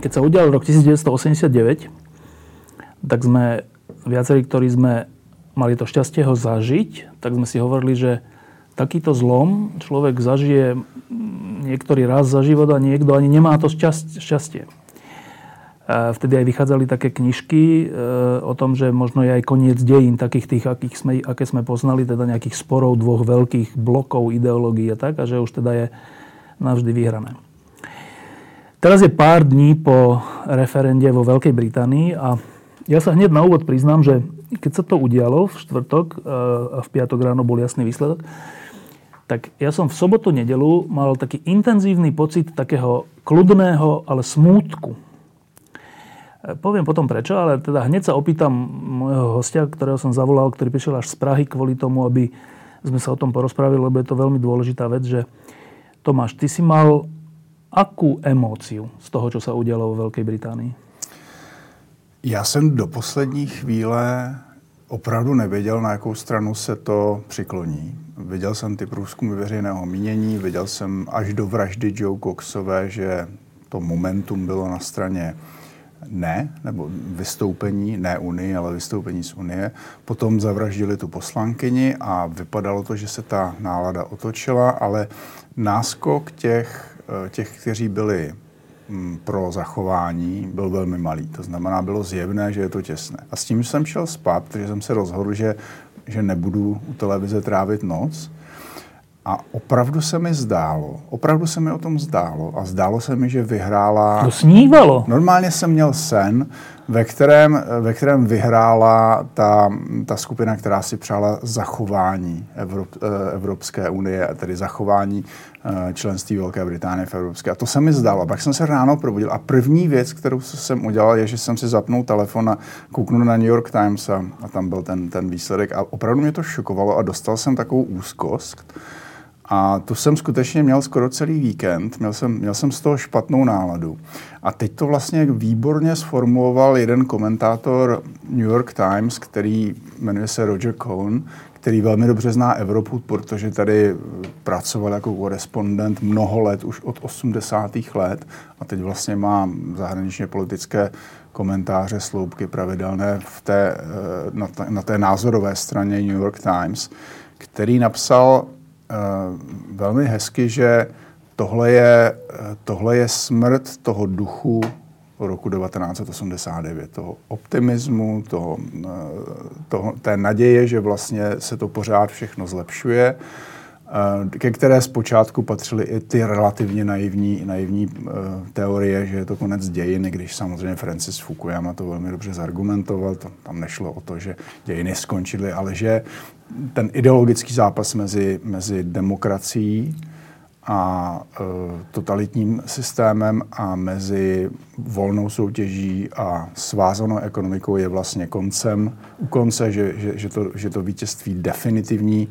Keď sa udial rok 1989, tak sme viacerí, ktorí sme mali to šťastie ho zažiť, tak sme si hovorili, že takýto zlom človek zažije niektorý raz za život a niekto ani nemá to šťastie. Vtedy aj vychádzali také knižky o tom, že možno je aj koniec dejín takých tých, aké sme poznali, teda nejakých sporov dvoch veľkých blokov ideológií a tak, a že už teda je navždy vyhrané. Teraz je pár dní po referende vo Veľkej Británii a ja sa hneď na úvod priznám, že keď sa to udialo v štvrtok a v piatok ráno bol jasný výsledok, tak ja som v sobotu, nedeľu mal taký intenzívny pocit takého kľudného, ale smútku. Poviem potom prečo, ale teda hneď sa opýtam môjho hostia, ktorého som zavolal, ktorý prišiel až z Prahy kvôli tomu, aby sme sa o tom porozprávili, lebo je to veľmi dôležitá vec, že Tomáš, ty si mal akú emóciu z toho, čo sa udialo vo Veľkej Británii? Já jsem do poslední chvíle opravdu nevěděl, na jakou stranu se to přikloní. Viděl jsem ty průzkumy veřejného mínění, viděl jsem až do vraždy Joe Coxové, že to momentum bylo na straně ne, nebo vystoupení, ne Unii, ale vystoupení z Unie. Potom zavraždili tu poslankyni a vypadalo to, že se ta nálada otočila, ale náskok těch, kteří byli pro zachování, byl velmi malý. To znamená, bylo zjevné, že je to těsné. A s tím jsem šel spát, protože jsem se rozhodl, že nebudu u televize trávit noc. A opravdu se mi o tom zdálo. A zdálo se mi, že vyhrála... To snívalo. Normálně jsem měl sen, ve kterém vyhrála ta skupina, která si přála zachování Evropské unie, tedy zachování členství Velké Británie v Evropské. A to se mi zdálo. Pak jsem se ráno probudil a první věc, kterou jsem udělal, je, že jsem si zapnul telefon a kouknul na New York Times a tam byl ten výsledek. A opravdu mě to šokovalo a dostal jsem takovou úzkost. A tu jsem skutečně měl skoro celý víkend, měl jsem z toho špatnou náladu. A teď to vlastně výborně sformuloval jeden komentátor New York Times, který jmenuje se Roger Cohen, který velmi dobře zná Evropu, protože tady pracoval jako korespondent mnoho let, už od 80. let. A teď vlastně má zahraničně politické komentáře, sloupky pravidelné na té názorové straně New York Times, který napsal... velmi hezky, že tohle je smrt toho duchu roku 1989, toho optimismu, té naděje, že vlastně se to pořád všechno zlepšuje, ke které zpočátku patřily i ty relativně naivní teorie, že je to konec dějiny, když samozřejmě Francis Fukuyama to velmi dobře zargumentoval, tam nešlo o to, že dějiny skončily, ale že ten ideologický zápas mezi demokracií a totalitním systémem a mezi volnou soutěží a svázanou ekonomikou je vlastně u konce, že to vítězství definitivní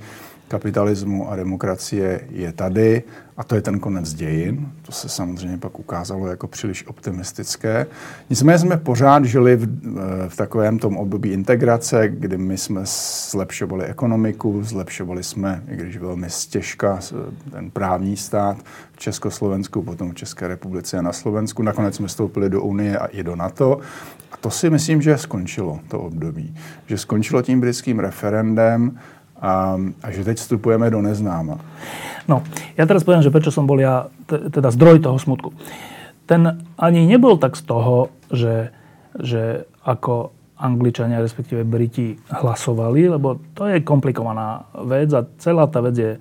kapitalismu a demokracie je tady a to je ten konec dějin. To se samozřejmě pak ukázalo jako příliš optimistické. Nicméně jsme pořád žili v takovém tom období integrace, kdy my jsme zlepšovali ekonomiku, zlepšovali jsme, i když velmi stěžka, ten právní stát v Československu, potom v České republice a na Slovensku. Nakonec jsme vstoupili do Unie a i do NATO. A to si myslím, že skončilo to období. Že skončilo tím britským referendem, a že teď vstupujeme do neznáma. No, ja teraz poviem, že prečo som bol ja, teda zdroj toho smutku. Ten ani nebol tak z toho, že ako Angličania, respektíve Briti hlasovali, lebo to je komplikovaná vec a celá tá vec je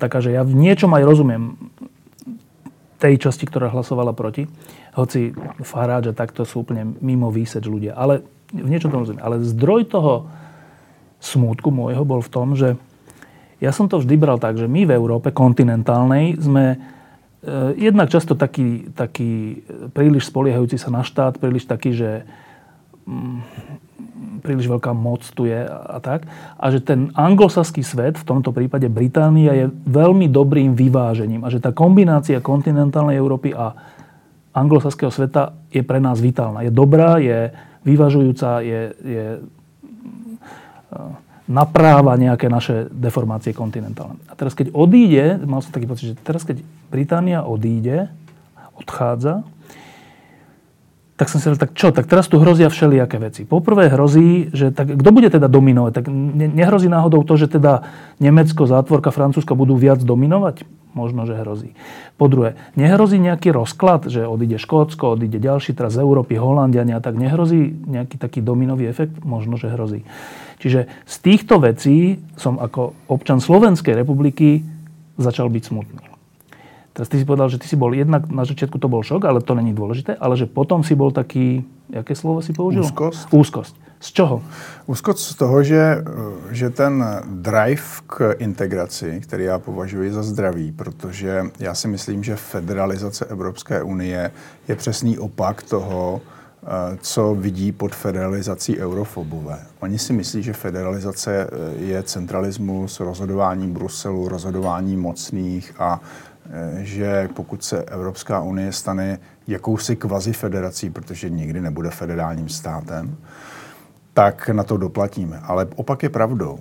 taká, že ja v niečom aj rozumiem tej časti, ktorá hlasovala proti, hoci Farage a takto sú úplne mimo výseč ľudia, ale v niečom to rozumiem. Ale zdroj toho smútku môjho bol v tom, že ja som to vždy bral tak, že my v Európe kontinentálnej sme jednak často taký príliš spoliehajúci sa na štát, príliš taký, že príliš veľká moc tu je a tak. A že ten anglosaský svet, v tomto prípade Británia, je veľmi dobrým vyvážením. A že tá kombinácia kontinentálnej Európy a anglosaského sveta je pre nás vitálna. Je dobrá, je vyvažujúca, je napráva nejaké naše deformácie kontinentálne. A teraz, keď odíde, mal som taký pocit, že teraz, keď Británia odchádza, tak som si povedal, tak teraz tu hrozia všelijaké veci. Poprvé hrozí, že tak kto bude teda dominovať? Tak nehrozí náhodou to, že teda Nemecko, Zátvorka, Francúzsko budú viac dominovať? Možno, že hrozí. Po druhé, nehrozí nejaký rozklad, že odíde Škótsko, odíde ďalší, teraz z Európy, Holandiania, tak nehrozí nejaký taký dominový efekt? Možno, že hrozí. Čiže z týchto vecí som ako občan Slovenskej republiky začal byť smutný. Teraz ty si povedal, že ty si bol jednak, na začiatku to bol šok, ale to není dôležité, ale že potom si bol taký, aké slovo si použil? Úzkosť. Z čoho? Úzkosť z toho, že ten drive k integraci, který já považuji za zdravý, protože já si myslím, že federalizace Evropské unie je přesný opak toho, co vidí pod federalizací eurofobové. Oni si myslí, že federalizace je centralismus, rozhodování Bruselu, rozhodování mocných a že pokud se Evropská unie stane jakousi kvazifederací, protože nikdy nebude federálním státem, tak na to doplatíme. Ale opak je pravdou.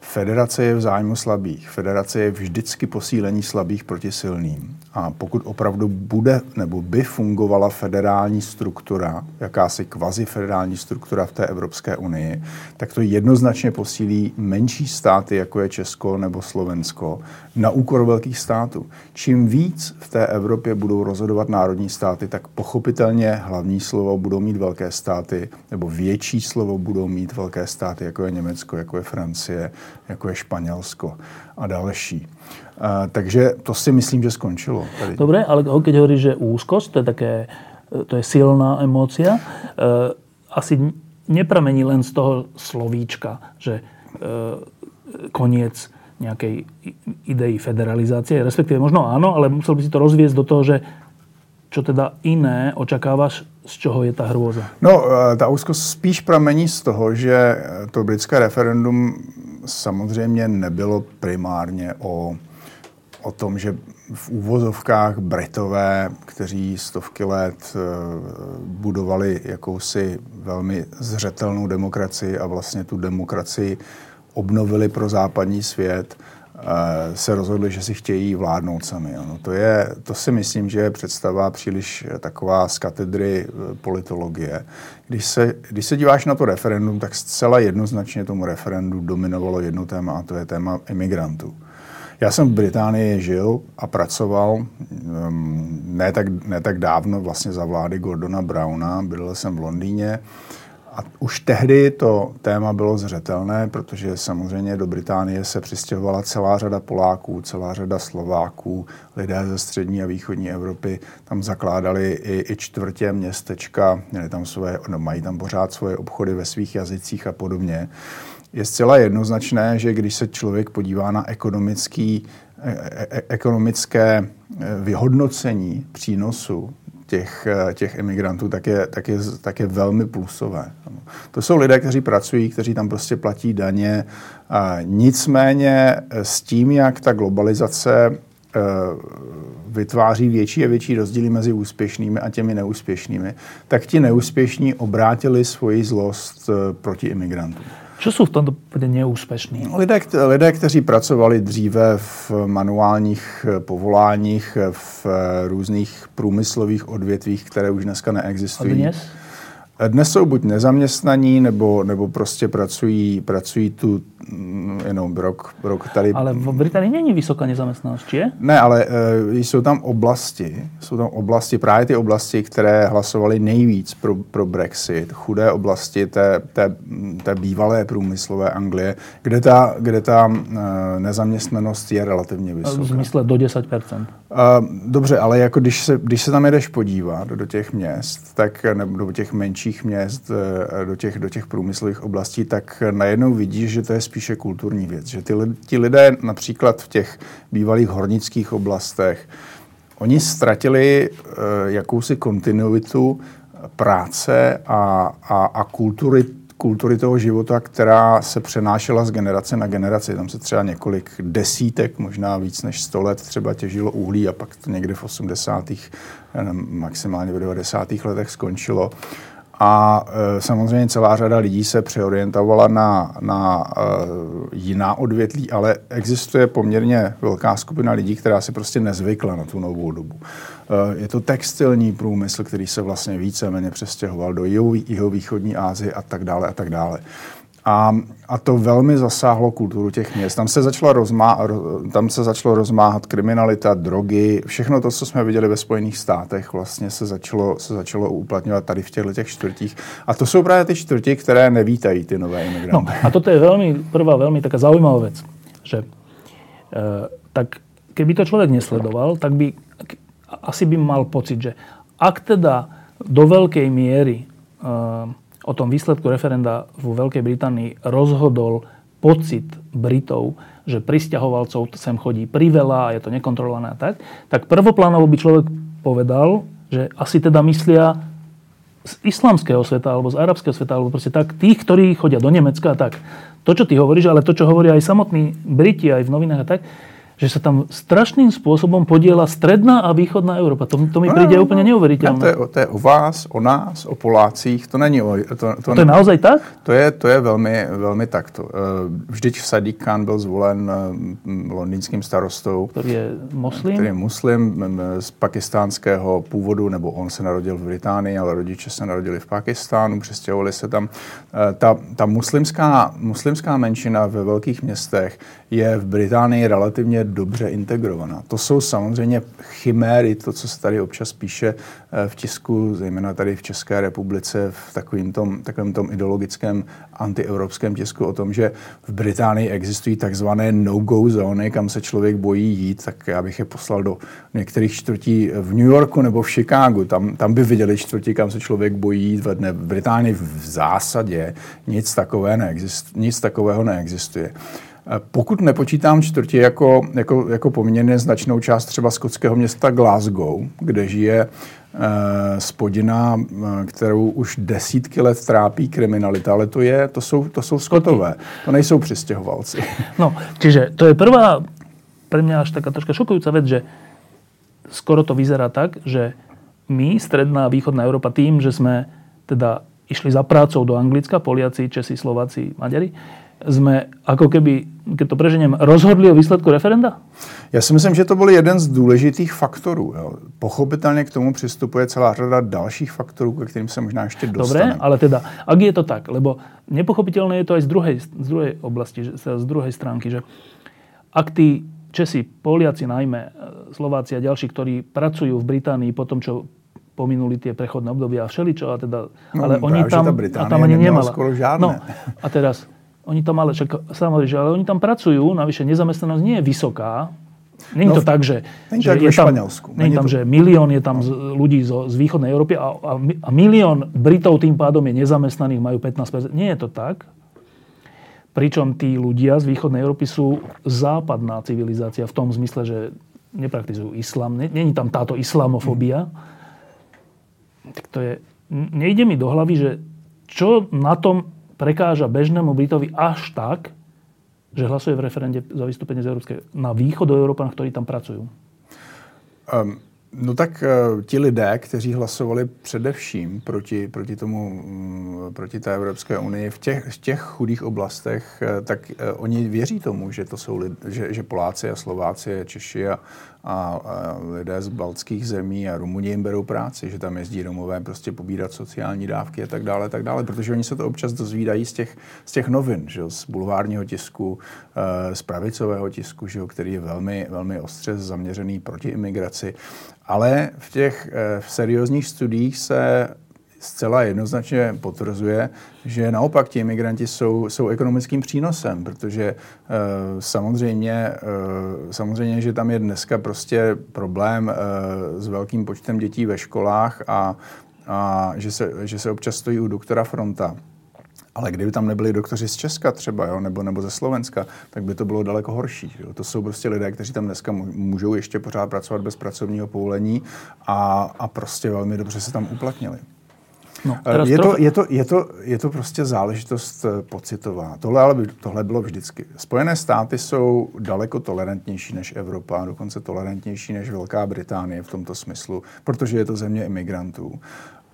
Federace je v zájmu slabých. Federace je vždycky posílení slabých proti silným. A pokud opravdu bude nebo by fungovala federální struktura, jakási kvazifederální struktura v té Evropské unii, tak to jednoznačně posílí menší státy, jako je Česko nebo Slovensko, na úkor velkých států. Čím víc v té Evropě budou rozhodovat národní státy, tak pochopitelně hlavní slovo budou mít velké státy, nebo větší slovo budou mít velké státy, jako je Německo, jako je Francie, jako je Španělsko a další. Takže to si myslím, že skončilo. Tady. Dobre, ale keď hovoríš, že úzkosť, to je také, to je silná emócia, asi nepramení len z toho slovíčka, že koniec nejakej idei federalizácie, respektíve možno áno, ale musel by si to rozviesť do toho, že čo teda iné očakávaš, z čoho je tá hrôza? No, tá úzkosť spíš pramení z toho, že to britské referendum samozřejmě nebylo primárně o tom, že v úvozovkách Britové, kteří stovky let budovali jakousi velmi zřetelnou demokracii a vlastně tu demokracii obnovili pro západní svět, se rozhodli, že si chtějí vládnout sami. No to si myslím, že je představa příliš taková z katedry politologie. Když se díváš na to referendum, tak zcela jednoznačně tomu referendu dominovalo jedno téma, a to je téma imigrantů. Já jsem v Británii žil a pracoval ne tak dávno, vlastně za vlády Gordona Browna, bydlel jsem v Londýně. A už tehdy to téma bylo zřetelné, protože samozřejmě do Británie se přistěhovala celá řada Poláků, celá řada Slováků, lidé ze střední a východní Evropy tam zakládali i čtvrtě, městečka, mají tam pořád svoje obchody ve svých jazycích a podobně. Je zcela jednoznačné, že když se člověk podívá na ekonomické vyhodnocení přínosu těch imigrantů, tak je velmi plusové. To jsou lidé, kteří pracují, kteří tam prostě platí daně. Nicméně s tím, jak ta globalizace vytváří větší a větší rozdíly mezi úspěšnými a těmi neúspěšnými, tak ti neúspěšní obrátili svoji zlost proti imigrantům. Čo sú v tomto neúspešní? Lidé, kteří pracovali dříve v manuálních povoláních, v různých průmyslových odvětvích, které už dneska neexistují. A dnes? Dnes jsou buď nezaměstnaní, nebo prostě pracují tu jenom rok tady. Ale v Británii není vysoká nezaměstnanost, je? Ne, ale jsou tam oblasti, právě ty oblasti, které hlasovaly nejvíc pro Brexit, chudé oblasti té bývalé průmyslové Anglie, kde ta nezaměstnanost je relativně vysoká. V smysle do 10%. Dobře, ale jako když se tam jedeš podívat do těch měst, tak nebo do těch menších měst, do těch průmyslových oblastí, tak najednou vidíš, že to je spíše kulturní věc. Že ti lidé například v těch bývalých hornických oblastech Oni ztratili jakousi kontinuitu práce a kultury toho života, která se přenášela z generace na generaci. Tam se třeba několik desítek, možná víc než 100 let třeba těžilo uhlí a pak to někdy v 80. maximálně v 90. letech skončilo. A samozřejmě celá řada lidí se přeorientovala na jiná odvětví, ale existuje poměrně velká skupina lidí, která si prostě nezvykla na tu novou dobu. Je to textilní průmysl, který se vlastně víceméně přestěhoval do jihovýchodní Asie a tak dále a tak dále. A to velmi zasáhlo kulturu těch měst. Tam se začalo rozmáhat kriminalita, drogy, všechno to, co jsme viděli ve Spojených státech, vlastně se začalo uplatňovat tady v těchto těch čtvrtích. A to jsou právě ty čtvrti, které nevítají ty nové imigranty. No, a toto je prvá veľmi taká zaujímavá vec, že tak keby to človek nesledoval, tak by asi by mal pocit, že ak teda do veľkej miery o tom výsledku referenda vo Veľkej Británii rozhodol pocit Britov, že prisťahovalcov sem chodí priveľa a je to nekontrolované a tak, tak prvoplánovo by človek povedal, že asi teda myslia z islamského sveta alebo z arabského sveta alebo proste tak, tých, ktorí chodia do Nemecka a tak. To, čo ty hovoríš, ale to, čo hovoria aj samotní Briti, aj v novinách a tak, že sa tam strašným spôsobom podiela stredná a východná Európa. To mi príde úplne neuveriteľné. To je o vás, o nás, o Polácích. To není o... To je naozaj tak? To je velmi, velmi takto. Vždyť Sadiq Khan byl zvolen londýnským starostou. Který je muslim z pakistánského původu, nebo on se narodil v Británii, ale rodiče se narodili v Pakistánu, přestěhovali se tam. Ta muslimská menšina ve velkých městech je v Británii relativně dobře integrovaná. To jsou samozřejmě chiméry, to, co se tady občas píše v tisku, zejména tady v České republice, v takovém tom ideologickém antievropském tisku o tom, že v Británii existují takzvané no-go zóny, kam se člověk bojí jít, tak já bych je poslal do některých čtvrtí v New Yorku nebo v Chicagu. Tam by viděli čtvrtí, kam se člověk bojí jít ve dne. V Británii v zásadě nic takového neexistuje. Pokud nepočítám čtvrti jako poměrně značnou část třeba skotského města Glasgow, kde žije spodina, kterou už desítky let trápí kriminalita, ale to jsou Skotové, to nejsou přistěhovalci. No, čiže to je prvá pre mňa až taká troška šokujúca vec, že skoro to vyzerá tak, že my, stredná a východná Európa, tým, že sme teda išli za prácou do Anglicka, Poliaci, Česi, Slováci, Maďari, sme ako keby, keď to preženiem, rozhodli o výsledku referenda? Já si myslím, že to byl jeden z důležitých faktorů. Jo. Pochopitelně k tomu přistupuje celá řada dalších faktorů, ke kterým se možná ještě dostaneme. Dobre, ale teda, ak je to tak, lebo nepochopitelné je to aj z druhej oblasti, z druhej stránky, že ak tí Česi, Poliaci najmä, Slováci a ďalší, ktorí pracujú v Británii po tom, čo pominuli tie prechodné obdobia a všeličo, a teda, no, ale oni tam, a tam ani nemala. Skoro žiadne. No, a teraz... Oni tam ale, oni tam pracujú, navyše nezamestnanosť nie je vysoká. Není to tak, že je tam, že milión je tam ľudí z východnej Európy a milión Britov tým pádom je nezamestnaných, majú 15%. Nie je to tak. Pričom tí ľudia z východnej Európy sú západná civilizácia v tom zmysle, že nepraktizujú islám. Není tam táto islamofobia. Tak to je... Nejde mi do hlavy, že čo na tom prekáža bežnému Britovi až tak, že hlasuje v referende za vystúpenie z Európskej na východ do Európanov, ktorí tam pracujú? No tak ti lidé, kteří hlasovali především proti té Evropské unii v těch chudých oblastech, tak oni věří tomu, že to jsou že Poláci a Slováci a Češi a lidé z baltských zemí a Rumuni jim berou práci, že tam jezdí Romové prostě pobírat sociální dávky a tak dále, protože oni se to občas dozvídají z těch novin, že jo, z bulvárního tisku, z pravicového tisku, že jo, který je velmi, velmi ostře zaměřený proti imigraci. Ale v seriózních studiích se zcela jednoznačně potvrzuje, že naopak ti imigranti jsou ekonomickým přínosem, protože samozřejmě, že tam je dneska prostě problém s velkým počtem dětí ve školách a že se občas stojí u doktora fronta. Ale kdyby tam nebyli doktoři z Česka třeba, jo, nebo ze Slovenska, tak by to bylo daleko horší. Jo. To jsou prostě lidé, kteří tam dneska můžou ještě pořád pracovat bez pracovního povolení a prostě velmi dobře se tam uplatnili. No, je to prostě záležitost pocitová. Tohle bylo vždycky. Spojené státy jsou daleko tolerantnější než Evropa, dokonce tolerantnější než Velká Británie v tomto smyslu, protože je to země imigrantů.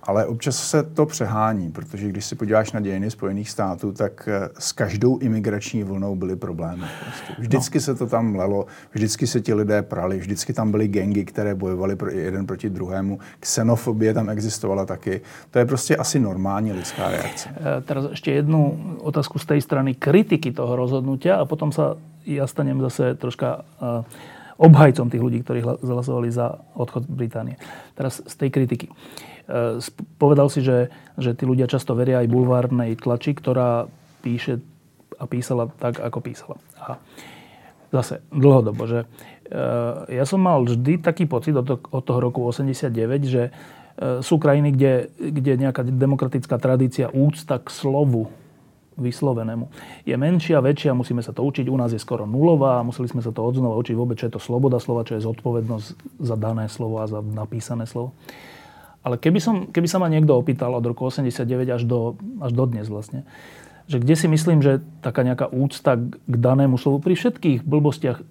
Ale občas se to přehání, protože když si podíváš na dějiny Spojených států, tak s každou imigrační vlnou byly problémy. Vždycky se to tam mlelo, vždycky se ti lidé prali, vždycky tam byly gangy, které bojovaly jeden proti druhému. Xenofobie tam existovala taky. To je prostě asi normální lidská reakce. Teraz ešte jednu otázku z tej strany kritiky toho rozhodnutia a potom sa ja stanem zase troška obhajcom tých ľudí, ktorí hlasovali za odchod Británie. Teraz z tej kritiky. Povedal si, že tí ľudia často veria aj bulvárnej tlači, ktorá píše a písala tak, ako písala. A zase dlhodobo, že ja som mal vždy taký pocit od toho roku 89, že sú krajiny, kde nejaká demokratická tradícia, úcta k slovu vyslovenému je menšia, väčšia, musíme sa to učiť. U nás je skoro nulová a museli sme sa to odznova učiť vôbec, čo je to sloboda slova, čo je zodpovednosť za dané slovo a za napísané slovo. Ale keby sa ma niekto opýtal od roku 89 až do dnes vlastne, že kde si myslím, že taká nejaká úcta k danému slovu pri všetkých blbostiach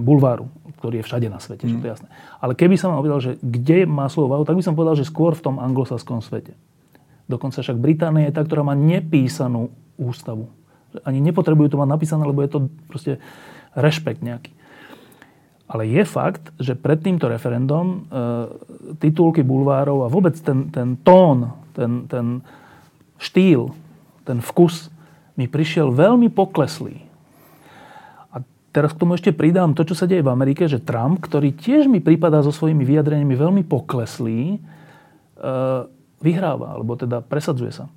bulváru, ktorý je všade na svete, že to je jasné. Ale keby sa ma opýtal, že kde má slovo váhu, tak by som povedal, že skôr v tom anglosaskom svete. Dokonca však Británia je tá, ktorá má nepísanú ústavu. Ani nepotrebujú to mať napísané, lebo je to proste rešpekt nejaký. Ale je fakt, že pred týmto referendom titulky bulvárov a vôbec ten tón, ten štýl, ten vkus mi prišiel veľmi pokleslý. A teraz k tomu ešte pridám to, čo sa deje v Amerike, že Trump, ktorý tiež mi pripadá so svojimi vyjadreniami veľmi pokleslý, vyhráva, alebo teda presadzuje sa.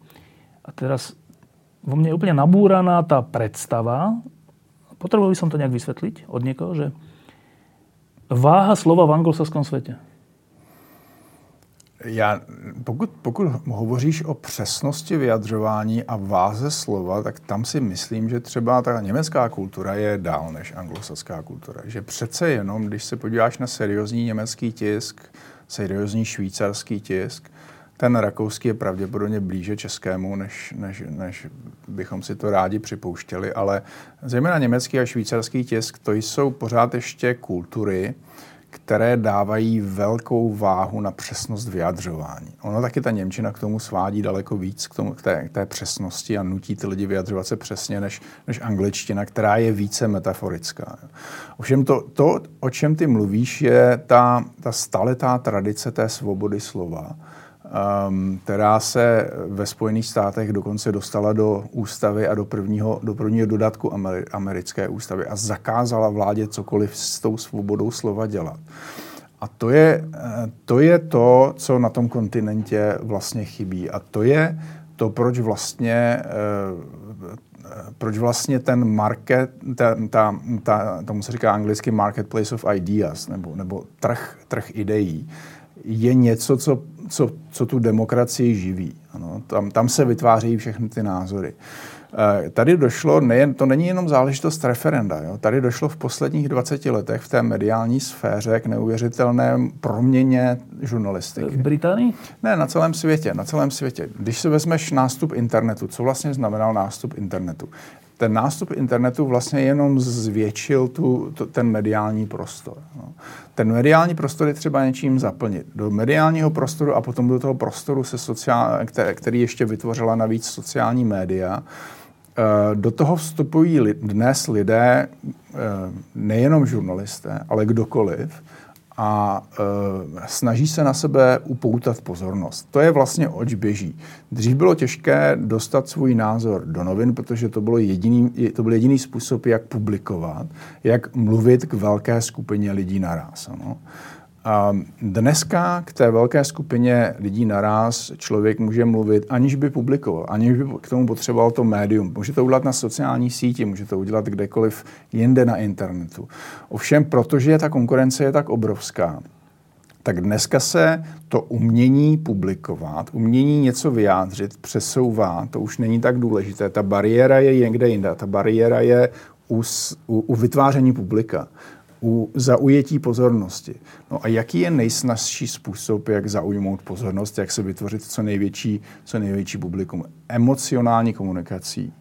A teraz vo mne je úplne nabúraná tá predstava. Potreboval by som to nejak vysvetliť od niekoho, že váha slova v anglosaskom světě. Pokud hovoříš o přesnosti vyjadřování a váze slova, tak tam si myslím, že třeba ta německá kultura je dál než anglosaská kultura. Že přece jenom, když se podíváš na seriózní německý tisk, seriózní švýcarský tisk, ten rakouský je pravděpodobně blíže českému, než bychom si to rádi připouštěli, ale zejména německý a švýcarský tisk, to jsou pořád ještě kultury, které dávají velkou váhu na přesnost vyjadřování. Ono taky ta němčina k tomu svádí daleko víc, k té přesnosti a nutí ty lidi vyjadřovat se přesně než angličtina, která je více metaforická. Ovšem to o čem ty mluvíš, je ta staletá tradice té svobody slova, která se ve Spojených státech dokonce dostala do ústavy a do prvního dodatku americké ústavy a zakázala vládě cokoliv s tou svobodou slova dělat. A to je to, co na tom kontinentě vlastně chybí. A to je to, proč vlastně ten market, tomu se říká anglicky marketplace of ideas, nebo trh ideí, je něco, co tu demokracii živí. Ano, tam se vytvářejí všechny ty názory. Tady došlo, to není jenom záležitost referenda, jo? Tady došlo v posledních 20 letech v té mediální sféře k neuvěřitelné proměně žurnalistiky. V Británii? Ne, na celém světě. Když si vezmeš nástup internetu, co vlastně znamenal nástup internetu? Ten nástup internetu vlastně jenom zvětšil ten mediální prostor. No. Ten mediální prostor je třeba něčím zaplnit. Do mediálního prostoru a potom do toho prostoru, který ještě vytvořila navíc sociální média, do toho vstupují dnes lidé, nejenom žurnalisté, ale kdokoliv, a snaží se na sebe upoutat pozornost. To je vlastně, oč běží. Dřív bylo těžké dostat svůj názor do novin, protože to byl jediný způsob, jak publikovat, jak mluvit k velké skupině lidí naráz. Ano. A dneska k té velké skupině lidí naráz člověk může mluvit, aniž by publikoval, aniž by k tomu potřeboval to médium. Může to udělat na sociální síti, může to udělat kdekoliv jinde na internetu. Ovšem, protože ta konkurence je tak obrovská, tak dneska se to umění publikovat, umění něco vyjádřit, přesouvá. To už není tak důležité. Ta bariéra je někde jinde. Ta bariéra je u vytváření publika, u zaujetí pozornosti. No a jaký je nejsnazší způsob, jak zaujmout pozornost, jak se vytvořit co největší publikum? Emocionální komunikací,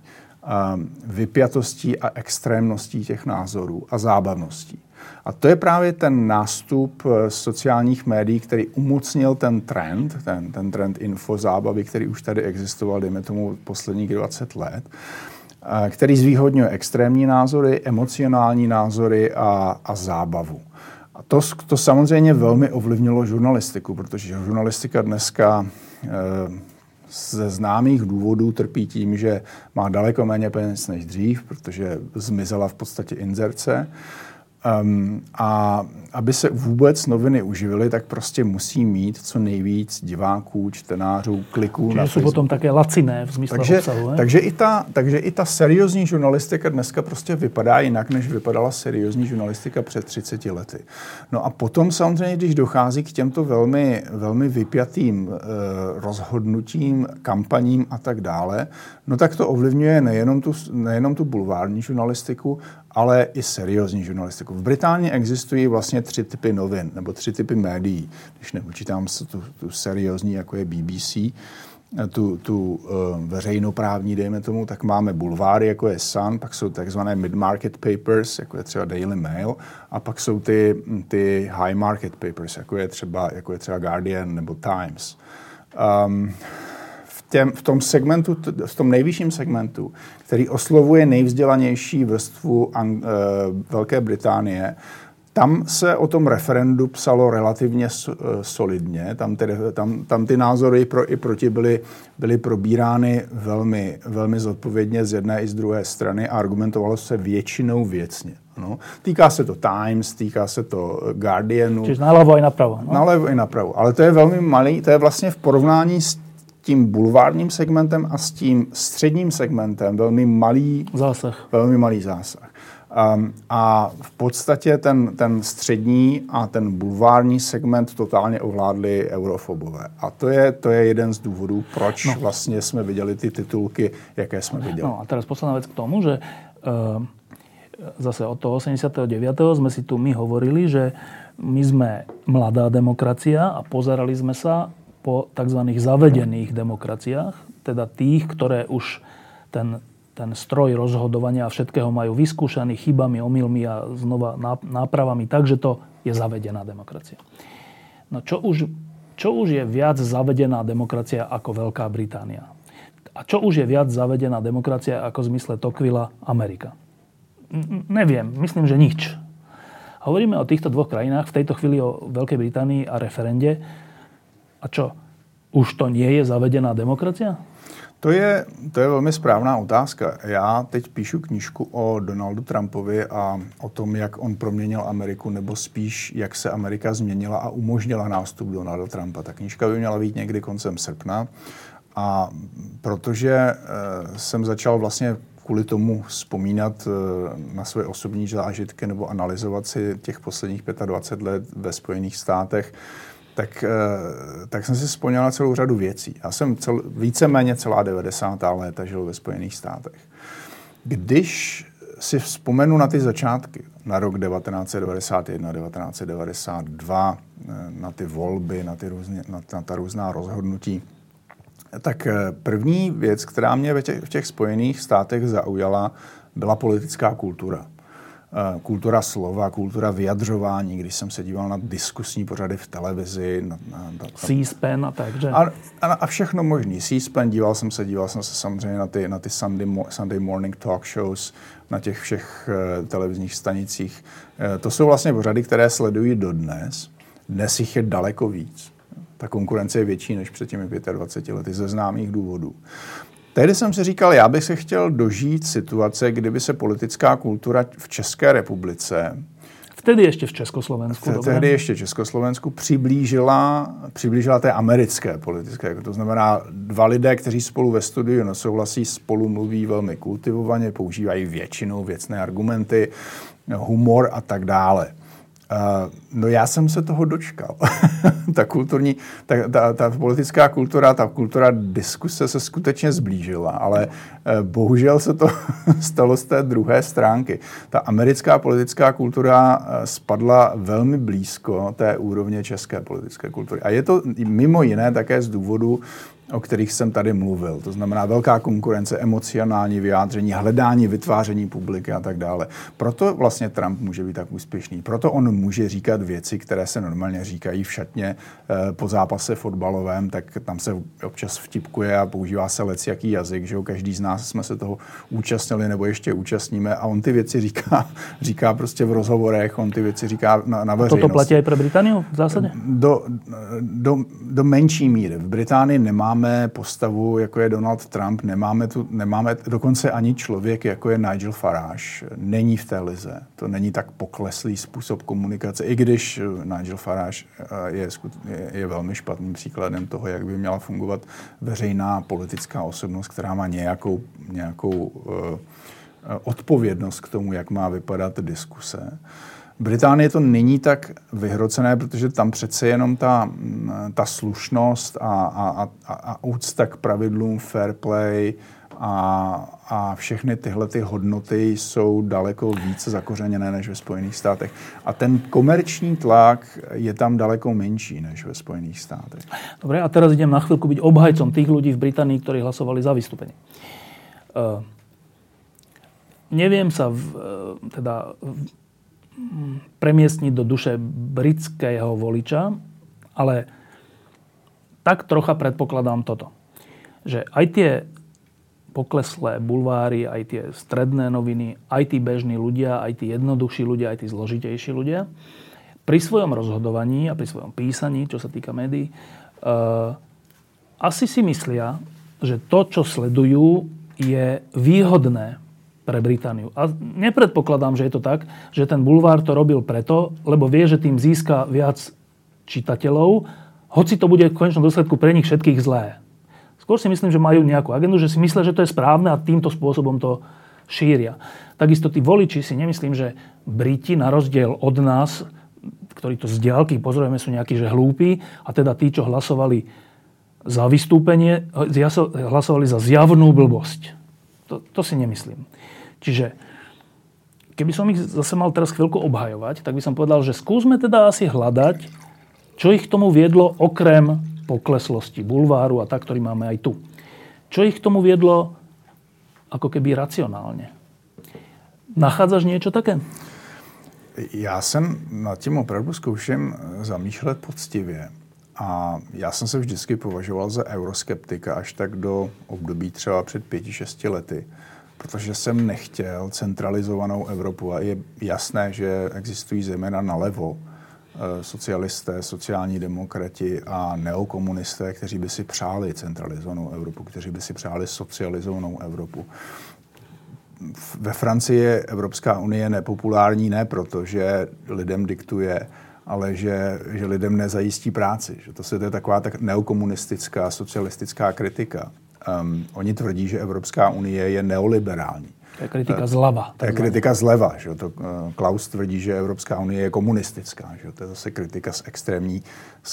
vypjatostí a extrémností těch názorů a zábavností. A to je právě ten nástup sociálních médií, který umocnil ten trend, ten trend infozábavy, který už tady existoval, dejme tomu, posledních 20 let, který zvýhodňuje extrémní názory, emocionální názory a zábavu. A to samozřejmě velmi ovlivnilo žurnalistiku, protože žurnalistika dneska ze známých důvodů trpí tím, že má daleko méně peněz než dřív, protože zmizela v podstatě inzerce. A aby se vůbec noviny uživily, tak prostě musí mít co nejvíc diváků, čtenářů, kliků. Čiže na jsou potom také laciné v smyslu obsahu. Takže i ta seriózní žurnalistika dneska prostě vypadá jinak, než vypadala seriózní žurnalistika před 30 lety. No a potom samozřejmě, když dochází k těmto velmi, velmi vypjatým rozhodnutím, kampaním a tak dále, no tak to ovlivňuje nejenom tu bulvární žurnalistiku, ale i seriózní žurnalistiku. V Británii existují vlastně 3 typy novin, nebo 3 typy médií, když nepočítám tu seriózní, jako je BBC, tu veřejnoprávní, dejme tomu, tak máme bulváry, jako je Sun, pak jsou takzvané mid-market papers, jako je třeba Daily Mail, a pak jsou ty high-market papers, jako je třeba Guardian nebo Times. V tom nejvyšším segmentu, který oslovuje nejvzdělanější vrstvu Velké Británie, tam se o tom referendu psalo relativně solidně. Tam ty názory pro i proti byly probírány velmi, velmi zodpovědně z jedné i z druhé strany a argumentovalo se většinou věcně. No. Týká se to Times, týká se to Guardianu. Čiže nalevo i napravo. No? Nalevo i napravo. Ale to je velmi malý, to je vlastně v porovnání s tím bulvárním segmentem a s tím středním segmentem velmi malý zásah. A v podstatě ten střední a ten bulvární segment totálně ovládli eurofobové. A to je jeden z důvodů, proč vlastně jsme viděli ty titulky, jaké jsme viděli. No a teraz posledná věc k tomu, že zase od toho 89. sme si tu my hovorili, že my sme mladá demokracia a pozerali sme sa po tzv. Zavedených demokraciách, teda tých, ktoré už ten stroj rozhodovania a všetkého majú vyskúšaný chybami, omylmi a znova nápravami, takže to je zavedená demokracia. No čo už je viac zavedená demokracia ako Veľká Británia? A čo už je viac zavedená demokracia ako v zmysle Tocquevilla Amerika? Neviem, myslím, že nič. Hovoríme o týchto dvoch krajinách, v tejto chvíli o Veľkej Británii a referende. A čo? Už to nie je zavedená demokracia? To je velmi správná otázka. Já teď píšu knížku o Donaldu Trumpovi a o tom, jak on proměnil Ameriku, nebo spíš, jak se Amerika změnila a umožnila nástup Donalda Trumpa. Ta knížka by měla být někdy koncem srpna. A protože jsem začal vlastně kvůli tomu vzpomínat na své osobní zážitky nebo analyzovat si těch posledních 25 let ve Spojených státech, tak jsem si vzpomněl na celou řadu věcí. Já jsem víceméně celá 90. léta žil ve Spojených státech. Když si vzpomenu na ty začátky, na rok 1991, 1992, na ty volby, na ta různá rozhodnutí, tak první věc, která mě v těch Spojených státech zaujala, byla politická kultura. Kultura slova, kultura vyjadřování, když jsem se díval na diskusní pořady v televizi. C-SPAN a takže. A všechno možný. C-SPAN, díval jsem se samozřejmě na ty Sunday morning talk shows, na těch všech televizních stanicích. To jsou vlastně pořady, které sledují dodnes. Dnes jich je daleko víc. Ta konkurence je větší než před těmi 25 lety ze známých důvodů. Tehdy jsem si říkal, já bych se chtěl dožít situace, kdyby se politická kultura v České republice... Vtedy ještě v Československu. Tehdy ještě v Československu přiblížila té americké politické. To znamená, dva lidé, kteří spolu ve studiu nesouhlasí, spolu mluví velmi kultivovaně, používají většinou věcné argumenty, humor a tak dále. No já jsem se toho dočkal. ta politická kultura, ta kultura diskuse se skutečně zblížila, ale bohužel se to stalo z té druhé stránky. Ta americká politická kultura spadla velmi blízko té úrovně české politické kultury. A je to mimo jiné také z důvodu, o kterých jsem tady mluvil. To znamená velká konkurence, emocionální vyjádření, hledání, vytváření publiky a tak dále. Proto vlastně Trump může být tak úspěšný. Proto on může říkat věci, které se normálně říkají v šatně po zápase fotbalovém, tak tam se občas vtipkuje a používá se lecký jazyk, že jo? Každý z nás jsme se toho účastnili nebo ještě účastníme a on ty věci říká prostě v rozhovorech, on ty věci říká na veřejnosti. Toto platí i pro Británii v zásadě? Do menší míry. V Británii nemáme postavu, jako je Donald Trump, nemáme dokonce ani člověk, jako je Nigel Farage. Není v té lize. To není tak pokleslý způsob komunikace, i když Nigel Farage je velmi špatným příkladem toho, jak by měla fungovat veřejná politická osobnost, která má nějakou odpovědnost k tomu, jak má vypadat diskuse. Británie to není tak vyhrocené, protože tam přece jenom ta slušnost a úcta k pravidlům, fair play a všechny tyhle ty hodnoty jsou daleko více zakořeněné než ve Spojených státech. A ten komerční tlak je tam daleko menší než ve Spojených státech. Dobre, a teraz idem na chvíľku byť obhajcom tých ľudí v Británii, ktorí hlasovali za vystúpenie. Neviem sa premiestniť do duše britského voliča, ale tak trocha predpokladám toto, že aj tie pokleslé bulváry, aj tie stredné noviny, aj tí bežní ľudia, aj tí jednoduchší ľudia, aj tí zložitejší ľudia, pri svojom rozhodovaní a pri svojom písaní, čo sa týka médií, asi si myslia, že to, čo sledujú, je výhodné pre Britániu. A nepredpokladám, že je to tak, že ten bulvár to robil preto, lebo vie, že tým získa viac čitateľov, hoci to bude v konečnom dôsledku pre nich všetkých zlé. Skôr si myslím, že majú nejakú agendu, že si myslia, že to je správne a týmto spôsobom to šíria. Takisto tí voliči si nemyslím, že Briti na rozdiel od nás, ktorí to z diaľky pozorujeme, sú nejakí že hlúpi a teda tí, čo hlasovali za vystúpenie, hlasovali za zjavnú blbosť. To si nemyslím. Čiže keby som ich zase mal teraz chvíľku obhajovať, tak by som povedal, že skúsme teda asi hľadať, čo ich k tomu viedlo okrem pokleslosti bulváru a tak, ktorý máme aj tu. Čo ich k tomu viedlo ako keby racionálne? Nachádzaš niečo také? Já jsem nad tím opravdu zkouším zamýšlet poctivě. A já jsem se vždycky považoval za euroskeptika až tak do období třeba před 5-6 lety. Protože jsem nechtěl centralizovanou Evropu a je jasné, že existují zejména nalevo socialisté, sociální demokrati a neokomunisté, kteří by si přáli centralizovanou Evropu, kteří by si přáli socializovanou Evropu. Ve Francii je Evropská unie nepopulární ne proto, že lidem diktuje, ale že lidem nezajistí práci. Že to je taková tak neokomunistická, socialistická kritika. Oni tvrdí, že Evropská unie je neoliberální. To je kritika zleva. To je kritika zleva. Že? To, Klaus tvrdí, že Evropská unie je komunistická. Že? To je zase kritika z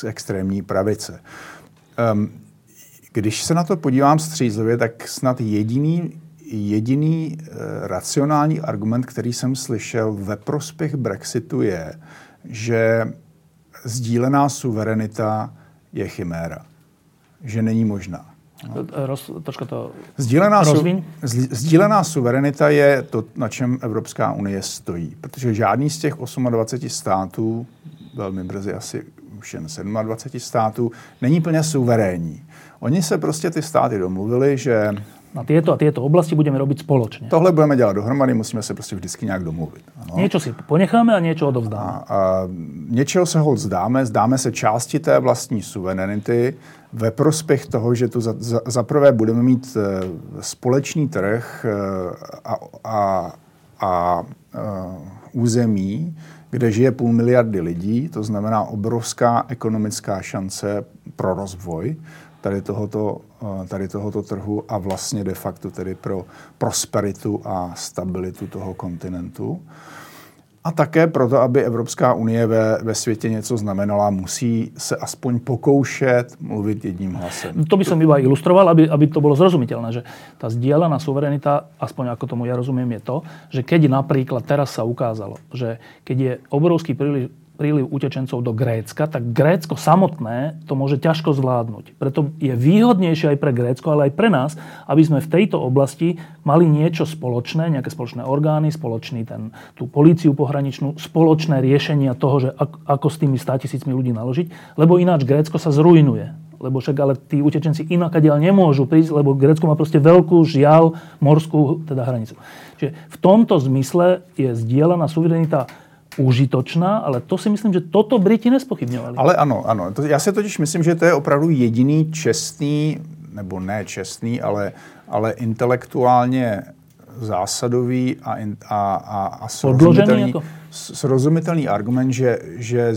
extrémní pravice. Když se na to podívám střízlivě, tak snad jediný racionální argument, který jsem slyšel ve prospěch Brexitu je, že sdílená suverenita je chiméra. Že není možná. No. Troška to rozvíň. Sdílená suverenita je to, na čem Evropská unie stojí. Protože žádný z těch 28 států, velmi brzy asi už jen 27 států, není plně suverénní. Oni se prostě ty státy domluvili, že na tieto a tieto oblasti budeme robiť spoločne. Tohle budeme dělat dohromady, musíme se prostě vždycky nějak domluvit. Ano. Niečo si ponecháme a niečo odovzdáme. A něčeho se holt zdáme se části té vlastní suverenity ve prospěch toho, že tu zaprvé budeme mít společný trh a území, kde žije 0,5 miliardy lidí, to znamená obrovská ekonomická šance pro rozvoj tady tohoto trhu a vlastně de facto tedy pro prosperitu a stabilitu toho kontinentu. A také proto, aby Evropská unie ve světě něco znamenala, musí se aspoň pokoušet mluvit jedním hlasem. To by som iba ilustroval, aby to bolo zrozumiteľné, že tá zdieľaná suverenita, aspoň ako tomu ja rozumiem, je to, že keď napríklad teraz sa ukázalo, že keď je obrovský príliv utečencov do Grécka, tak Grécko samotné to môže ťažko zvládnuť. Preto je výhodnejšie aj pre Grécko, ale aj pre nás, aby sme v tejto oblasti mali niečo spoločné, nejaké spoločné orgány, spoločný tú políciu pohraničnú, spoločné riešenia toho, že ako s tými 100 000 ľudí naložiť, lebo ináč Grécko sa zrujnuje. Lebo však ale tí utečenci inakadiaľ nemôžu prísť, lebo Grécko má proste veľkú, žiaľ, morskú teda hranicu. Čiže v tomto zmysle je zdieľaná suverenita užitočná, ale to si myslím, že toto Briti nespochybňovali. Ale ano. Já si totiž myslím, že to je opravdu jediný čestný, nebo ne čestný, ale intelektuálně zásadový a srozumitelný argument, že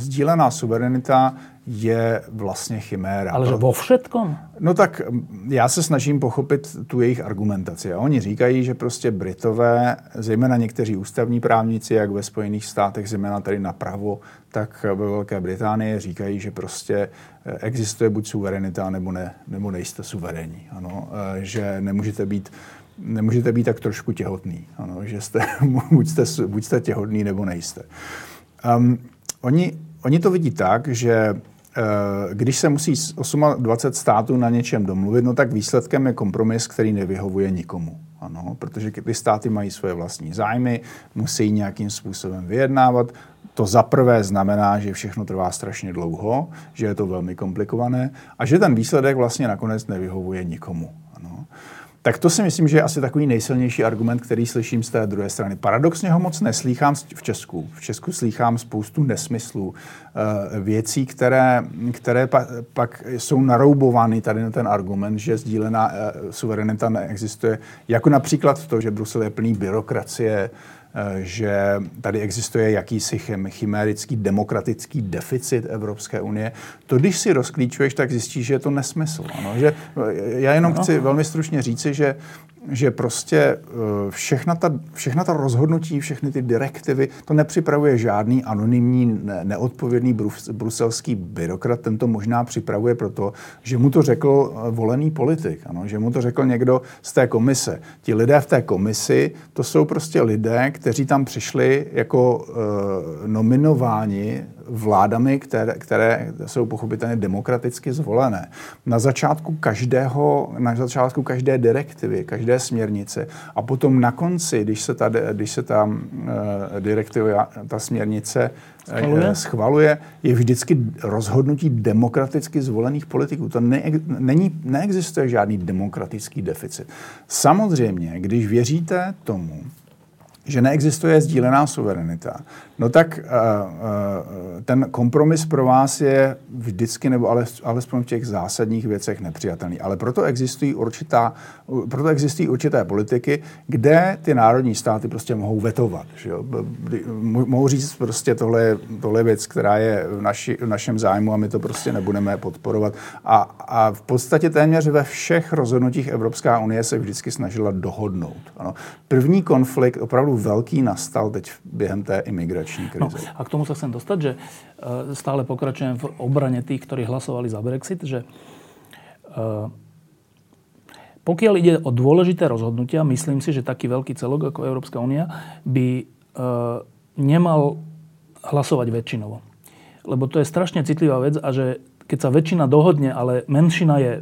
sdílená suverenita je vlastně chiméra. Ale že vo všetkom? No tak já se snažím pochopit tu jejich argumentaci. A oni říkají, že prostě Britové, zejména někteří ústavní právníci, jak ve Spojených státech, zejména tady napravo, tak ve Velké Británii říkají, že prostě existuje buď suverenita, nebo ne, nebo nejste suverénní. Ano, že nemůžete být tak trošku těhotný. Ano, že jste, buď jste těhotný, nebo nejste. Oni to vidí tak, že když se musí 28 států na něčem domluvit, no tak výsledkem je kompromis, který nevyhovuje nikomu. Ano, protože ty státy mají svoje vlastní zájmy, musí nějakým způsobem vyjednávat. To zaprvé znamená, že všechno trvá strašně dlouho, že je to velmi komplikované a že ten výsledek vlastně nakonec nevyhovuje nikomu. Ano. Tak to si myslím, že je asi takový nejsilnější argument, který slyším z té druhé strany. Paradoxně ho moc neslýchám v Česku. V Česku slýchám spoustu nesmyslů, věcí, které pak jsou naroubovány tady na ten argument, že sdílená suverenita neexistuje. Jako například to, že Brusel je plný byrokracie, že tady existuje jakýsi chimérický demokratický deficit Evropské unie. To, když si rozklíčuješ, tak zjistíš, že je to nesmysl. Ano? Že já jenom chci velmi stručně říci, že prostě všechna ta rozhodnutí, všechny ty direktivy, to nepřipravuje žádný anonymní, neodpovědný bruselský byrokrat. Ten to možná připravuje proto, že mu to řekl volený politik, ano? Že mu to řekl někdo z té komise. Ti lidé v té komisi, to jsou prostě lidé, kteří tam přišli jako nominováni vládami, které jsou pochopitelně demokraticky zvolené. Na začátku každé direktivy, každé směrnice a potom na konci, když se ta direktiva, ta směrnice schvaluje, je vždycky rozhodnutí demokraticky zvolených politiků. To neexistuje žádný demokratický deficit. Samozřejmě, když věříte tomu, že neexistuje sdílená suverenita, no tak ten kompromis pro vás je vždycky, nebo alespoň v těch zásadních věcech nepřijatelný. Ale proto existují určité politiky, kde ty národní státy prostě mohou vetovat. Že jo? Mohou říct prostě tohle věc, která je v našem zájmu a my to prostě nebudeme podporovat. A v podstatě téměř ve všech rozhodnutích Evropská unie se vždycky snažila dohodnout. Ano. První konflikt opravdu velký nastal teď během té imigrační. No, a k tomu sa chcem dostať, že stále pokračujem v obrane tých, ktorí hlasovali za Brexit, že pokiaľ ide o dôležité rozhodnutia, myslím si, že taký veľký celok ako Európska únia by nemal hlasovať väčšinovo. Lebo to je strašne citlivá vec a že keď sa väčšina dohodne, ale menšina je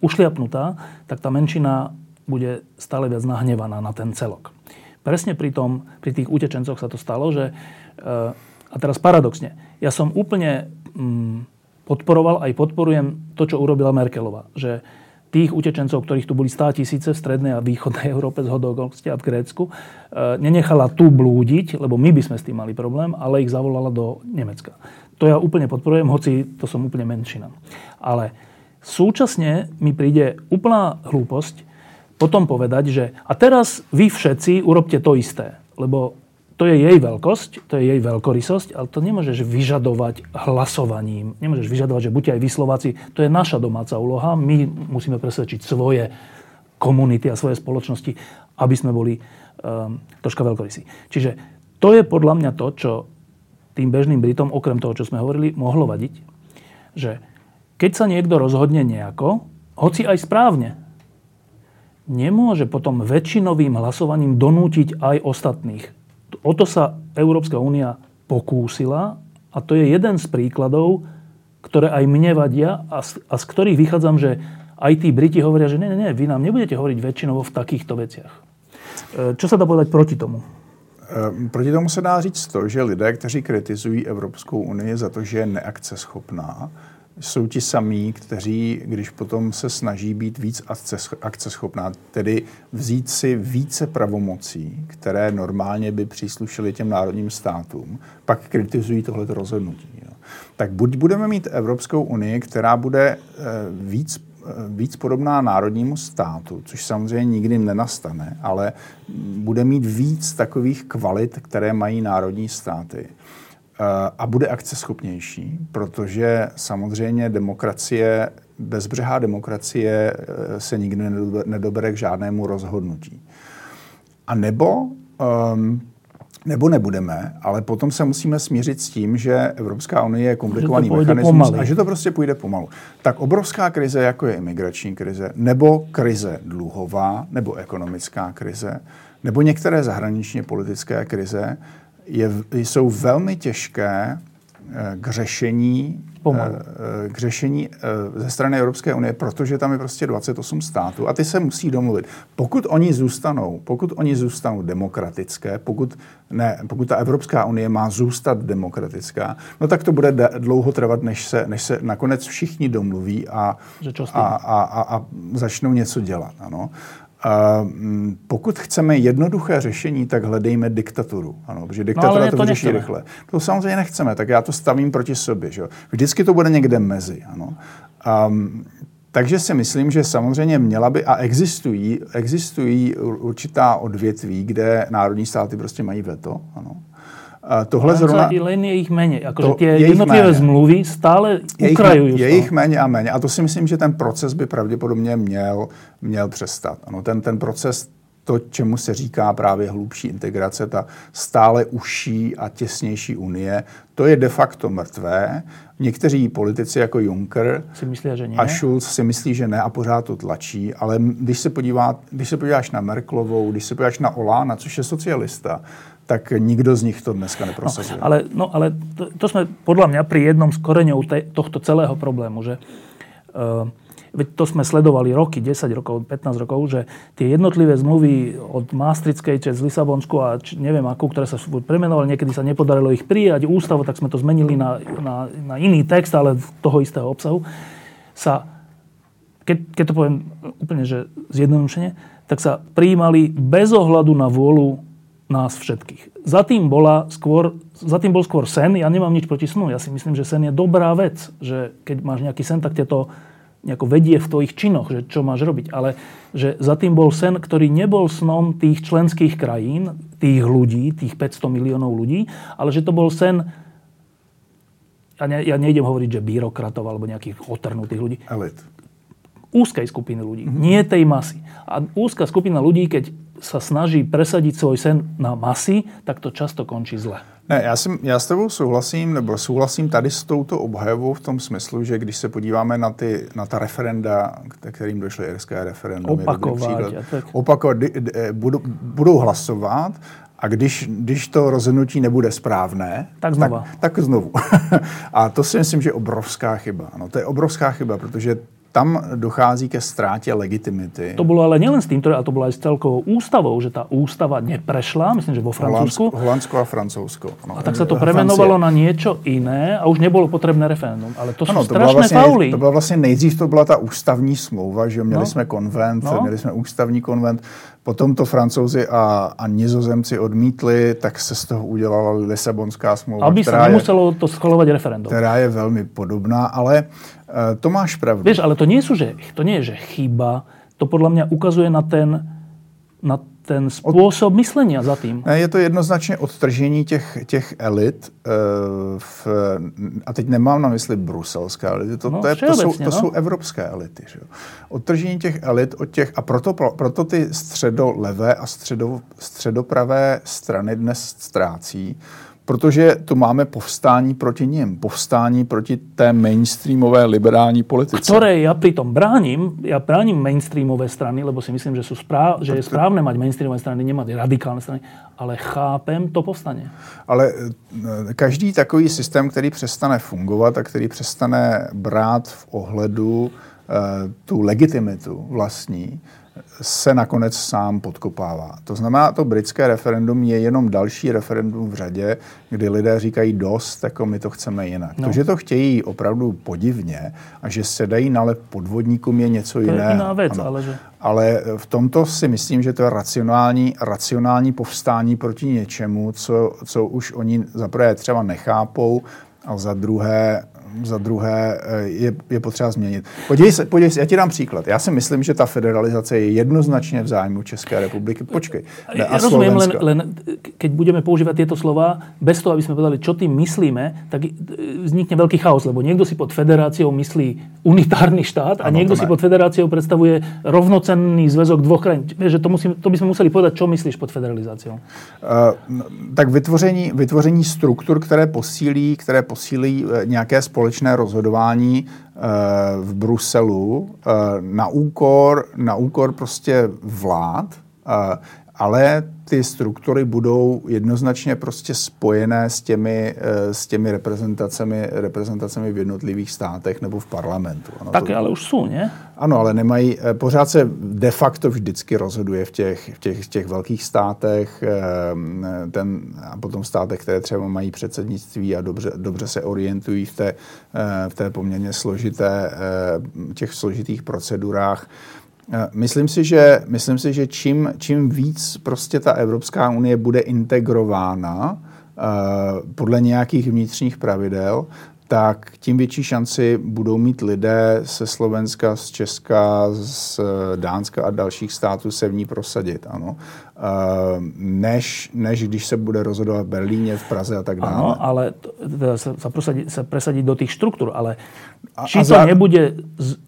ušliapnutá, tak tá menšina bude stále viac nahnevaná na ten celok. Presne pri tých utečencoch sa to stalo, že, a teraz paradoxne, ja som úplne podporoval, aj podporujem to, čo urobila Merkelová, že tých utečencov, ktorých tu boli 100 000 v strednej a východnej Európe zhodokolnosti a v Grécku, nenechala tu blúdiť, lebo my by sme s tým mali problém, ale ich zavolala do Nemecka. To ja úplne podporujem, hoci to som úplne menšina. Ale súčasne mi príde úplná hlúposť, potom povedať, že a teraz vy všetci urobte to isté, lebo to je jej veľkosť, to je jej veľkorysosť, ale to nemôžeš vyžadovať hlasovaním. Nemôžeš vyžadovať, že buďte aj vy Slováci, to je naša domáca úloha, my musíme presvedčiť svoje komunity a svoje spoločnosti. aby sme boli troška veľkorysí. Čiže to je podľa mňa to, čo tým bežným Britom, okrem toho, čo sme hovorili, mohlo vadiť, že keď sa niekto rozhodne nejako, hoci aj správne, nemôže potom väčšinovým hlasovaním donútiť aj ostatných. O to sa Európska únia pokúsila a to je jeden z príkladov, ktoré aj mne vadia a z ktorých vychádzam, že aj tí Briti hovoria, že nie, vy nám nebudete hovoriť väčšinovo v takýchto veciach. Čo sa dá povedať proti tomu? Proti tomu se dá říct to, že lidé, kteří kritizují Evropskou unii za to, že je neakceschopná, jsou ti samí, kteří, když potom se snaží být víc akceschopná, tedy vzít si více pravomocí, které normálně by příslušily těm národním státům, pak kritizují tohleto rozhodnutí. Jo. Tak buď budeme mít Evropskou unii, která bude víc podobná národnímu státu, což samozřejmě nikdy nenastane, ale bude mít víc takových kvalit, které mají národní státy. A bude akceschopnější, protože samozřejmě bezbřehá demokracie se nikdy nedobere k žádnému rozhodnutí. A nebo nebudeme, ale potom se musíme smířit s tím, že Evropská unie je komplikovaný mechanismus a že to prostě půjde pomalu. Tak obrovská krize, jako je imigrační krize, nebo krize dluhová, nebo ekonomická krize, nebo některé zahraničně politické krize, jsou velmi těžké k řešení ze strany Evropské unie, protože tam je prostě 28 států a ty se musí domluvit. Pokud oni zůstanou demokratické, pokud ta Evropská unie má zůstat demokratická, no tak to bude dlouho trvat, než se nakonec všichni domluví a začnou něco dělat. Ano. Pokud chceme jednoduché řešení, tak hledejme diktaturu. Ano, protože diktatura to vyřeší rychle. To samozřejmě nechceme, tak já to stavím proti sobě. Že? Vždycky to bude někde mezi. Ano. Takže si myslím, že samozřejmě měla by a existují určitá odvětví, kde národní státy prostě mají veto. Ano. Tohle zrovna... Len je ich menej. Akože tie jednotlivé zmluvy stále ukrajujú. Je ich méně a méně. A to si myslím, že ten proces by pravděpodobně měl přestat. Ano, ten proces, to, čemu se říká právě hlubší integrace, ta stále užší a těsnější unie, to je de facto mrtvé. Někteří politici jako Juncker a Schulz si myslí, že ne a pořád to tlačí, ale když se podíváš na Merkelovou, když se podíváš na Olána, což je socialista, tak nikto z nich to dneska neprosazuje. Ale to sme podľa mňa pri jednom z koreňov tohto celého problému, že veď to sme sledovali roky, 10 rokov, 15 rokov, že tie jednotlivé zmluvy od Maastrichtskej cez Lisabonsku a neviem akú, ktoré sa premenovali, niekedy sa nepodarilo ich prijať ústavu, tak sme to zmenili na iný text, ale toho istého obsahu, sa, keď to poviem úplne, že zjednodušene, tak sa prijímali bez ohľadu na vôľu nás všetkých. Za tým bol skôr sen. Ja nemám nič proti snu. Ja si myslím, že sen je dobrá vec. Že keď máš nejaký sen, tak ťa to nejako vedie v tvojich činoch, že čo máš robiť. Ale že za tým bol sen, ktorý nebol snom tých členských krajín, tých ľudí, tých 500 miliónov ľudí, ale že to bol sen, ja nejdem hovoriť, že byrokratov alebo nejakých otrnutých ľudí. Elit. Úzkej skupiny ľudí. Mm-hmm. Nie tej masy. A úzka skupina ľudí, keď sa snaží presadiť svoj sen na masy, tak to často končí zle. Ne, já s tebou souhlasím tady s touto obhajovou v tom smyslu, že když se podíváme na ta referenda, kterým došlo irské referendum, opakovat, budou hlasovat a když to rozhodnutí nebude správné, tak znovu. A to si myslím, že je obrovská chyba. No, to je obrovská chyba, protože tam dochází ke ztrátě legitimity. To bylo ale nielen s tím, ale to bylo i s celkovou ústavou, že ta ústava neprešla, myslím, že vo Francúzsku. Holandsko a Francúzsko. No, a tak se to premenovalo na něco jiné a už nebylo potřebné referendum. Ale to jsou strašné fauly. To byla vlastně nejdřív, to byla ta ústavní smlouva, že měli jsme konvent, měli jsme ústavní konvent. Potom to Francouzi a Nizozemci odmítli, tak se z toho udělala Lisabonská smlouva. Aby se nemuselo to schvalovat referendum. Která je velmi podobná, ale to máš pravdu. Vieš, ale to nie je, že chyba. To podľa mňa ukazuje na ten způsob myslenia za tým. Je to jednoznačně odtržení těch elit. A teď nemám na mysli bruselská elity, to jsou evropské elity. Že? Odtržení těch elit od těch... A proto ty středolevé a středopravé strany dnes ztrácí, protože tu máme povstání proti nim, povstání proti té mainstreamové liberální politice. Ktoré ja pritom bránim, ja bránim mainstreamové strany, lebo si myslím, že sú že je správne mať mainstreamové strany, nemať radikálne strany, ale chápem to povstanie. Ale každý takový systém, ktorý přestane fungovat a ktorý přestane brát v ohledu tu legitimitu vlastní, se nakonec sám podkopává. To znamená, to britské referendum je jenom další referendum v řadě, kdy lidé říkají dost, jako my to chceme jinak. No. To, že to chtějí opravdu podivně a že se dají nalep podvodníkům je něco jiného. To je jiná věc, ale že... Ale v tomto si myslím, že to je racionální povstání proti něčemu, co už oni za prvé třeba nechápou a za druhé je potřeba změnit. Podívej se, já ti dám příklad. Já si myslím, že ta federalizace je jednoznačně v zájmu České republiky. Počkej. A rozumiem, len keď budeme používať tieto slova, bez toho, aby sme povedali, čo tým myslíme, tak vznikne veľký chaos, lebo niekto si pod federáciou myslí unitárny štát a niekto si pod federáciou predstavuje rovnocenný zväzok dvoch krajín. Vieš, že to by sme museli povedať, čo myslíš pod federalizáciou. Tak vytvoření struktur, které posílí nějaké společné rozhodování v Bruselu na úkor prostě vlád, ale ty struktury budou jednoznačně prostě spojené s těmi reprezentacemi v jednotlivých státech nebo v parlamentu. Ano, tak, ale už jsou, ne? Ano, ale nemají, pořád se de facto vždycky rozhoduje v těch velkých státech a potom státech, které třeba mají předsednictví a dobře se orientují v té poměrně složitých procedurách. Myslím si, že čím víc prostě ta Evropská unie bude integrována podle nějakých vnitřních pravidel, tak tím větší šanci budou mít lidé ze Slovenska, z Česka, z Dánska a dalších států se v ní prosadit, ano. Než když se bude rozhodovat v Berlíně, v Praze a tak dále. Ano, ale sa presadiť do tých štruktúr, ale či to nebude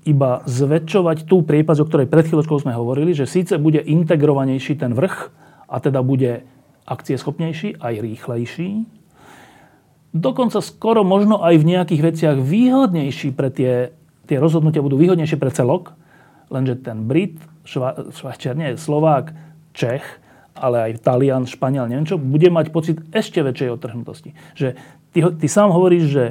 iba zväčšovať tú priepasť, o ktorej pred chvíľočkou sme hovorili, že síce bude integrovanejší ten vrch a teda bude akcieschopnejší aj rýchlejší, dokonca skoro možno aj v nejakých veciach výhodnejší pre tie rozhodnutia budú výhodnejšie pre celok, lenže ten Brit, Slovák, Čech, ale aj Talian, Španiel, neviem čo, bude mať pocit ešte väčšej otrhnutosti. Že ty sám hovoríš, že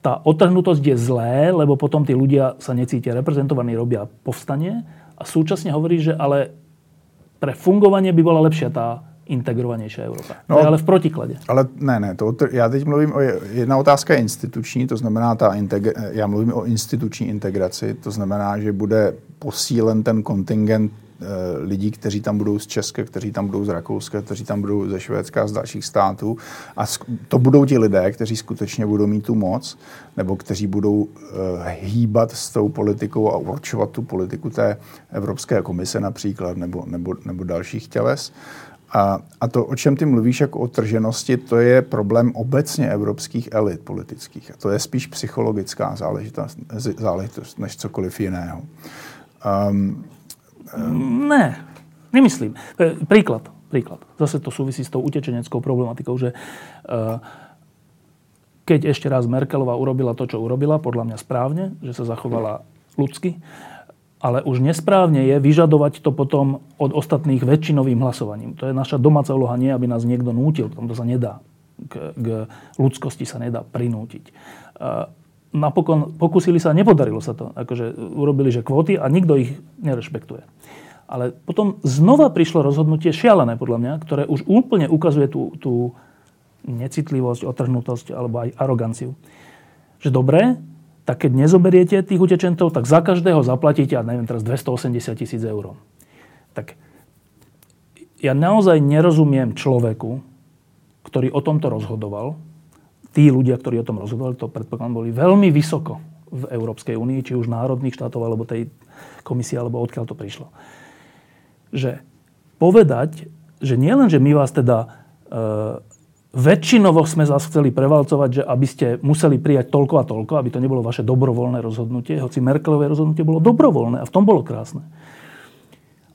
tá otrhnutosť je zlé, lebo potom tí ľudia sa necítia reprezentovaní, robia povstanie a súčasne hovoríš, že ale pre fungovanie by bola lepšia tá integrovanější Evropa. No, to je ale v protiklade. Ale ne, já teď mluvím jedna otázka je instituční, to znamená já mluvím o instituční integraci, to znamená, že bude posílen ten kontingent lidí, kteří tam budou z Česka, kteří tam budou z Rakouska, kteří tam budou ze Švédska, z dalších států. A to budou ti lidé, kteří skutečně budou mít tu moc, nebo kteří budou hýbat s tou politikou a určovat tu politiku té Evropské komise například, nebo dalších těles. A to, o čem ty mluvíš jako o trženosti, to je problém obecně evropských elit politických. A to je spíš psychologická záležitost než cokoliv jiného. Ne, nemyslím. Príklad. Zase to súvisí s tou utečeneckou problematikou, že keď ešte raz Merkelová urobila to, čo urobila, podľa mňa správne, že sa zachovala ľudsky, ale už nesprávne je vyžadovať to potom od ostatných väčšinovým hlasovaním. To je naša domáca úloha, nie aby nás niekto nútil, k tomu to sa nedá. K ľudskosti sa nedá prinútiť. Napokon pokúsili sa, nepodarilo sa to. Akože urobili, že kvóty a nikto ich nerešpektuje. Ale potom znova prišlo rozhodnutie šialené, podľa mňa, ktoré už úplne ukazuje tú necitlivosť, otrhnutosť alebo aj aroganciu. Že dobré, tak keď nezoberiete tých utečentov, tak za každého zaplatíte, ja neviem teraz, 280 000 eur. Tak ja naozaj nerozumiem človeku, ktorý o tomto rozhodoval. Tí ľudia, ktorí o tom rozhodovali, to predpokladám, boli veľmi vysoko v Európskej únii, či už národných štátov, alebo tej komisie, alebo odkiaľ to prišlo. Že povedať, že nielen, že my vás teda väčšinovo sme vás chceli prevalcovať, že aby ste museli prijať toľko a toľko, aby to nebolo vaše dobrovoľné rozhodnutie, hoci Merkelové rozhodnutie bolo dobrovoľné a v tom bolo krásne.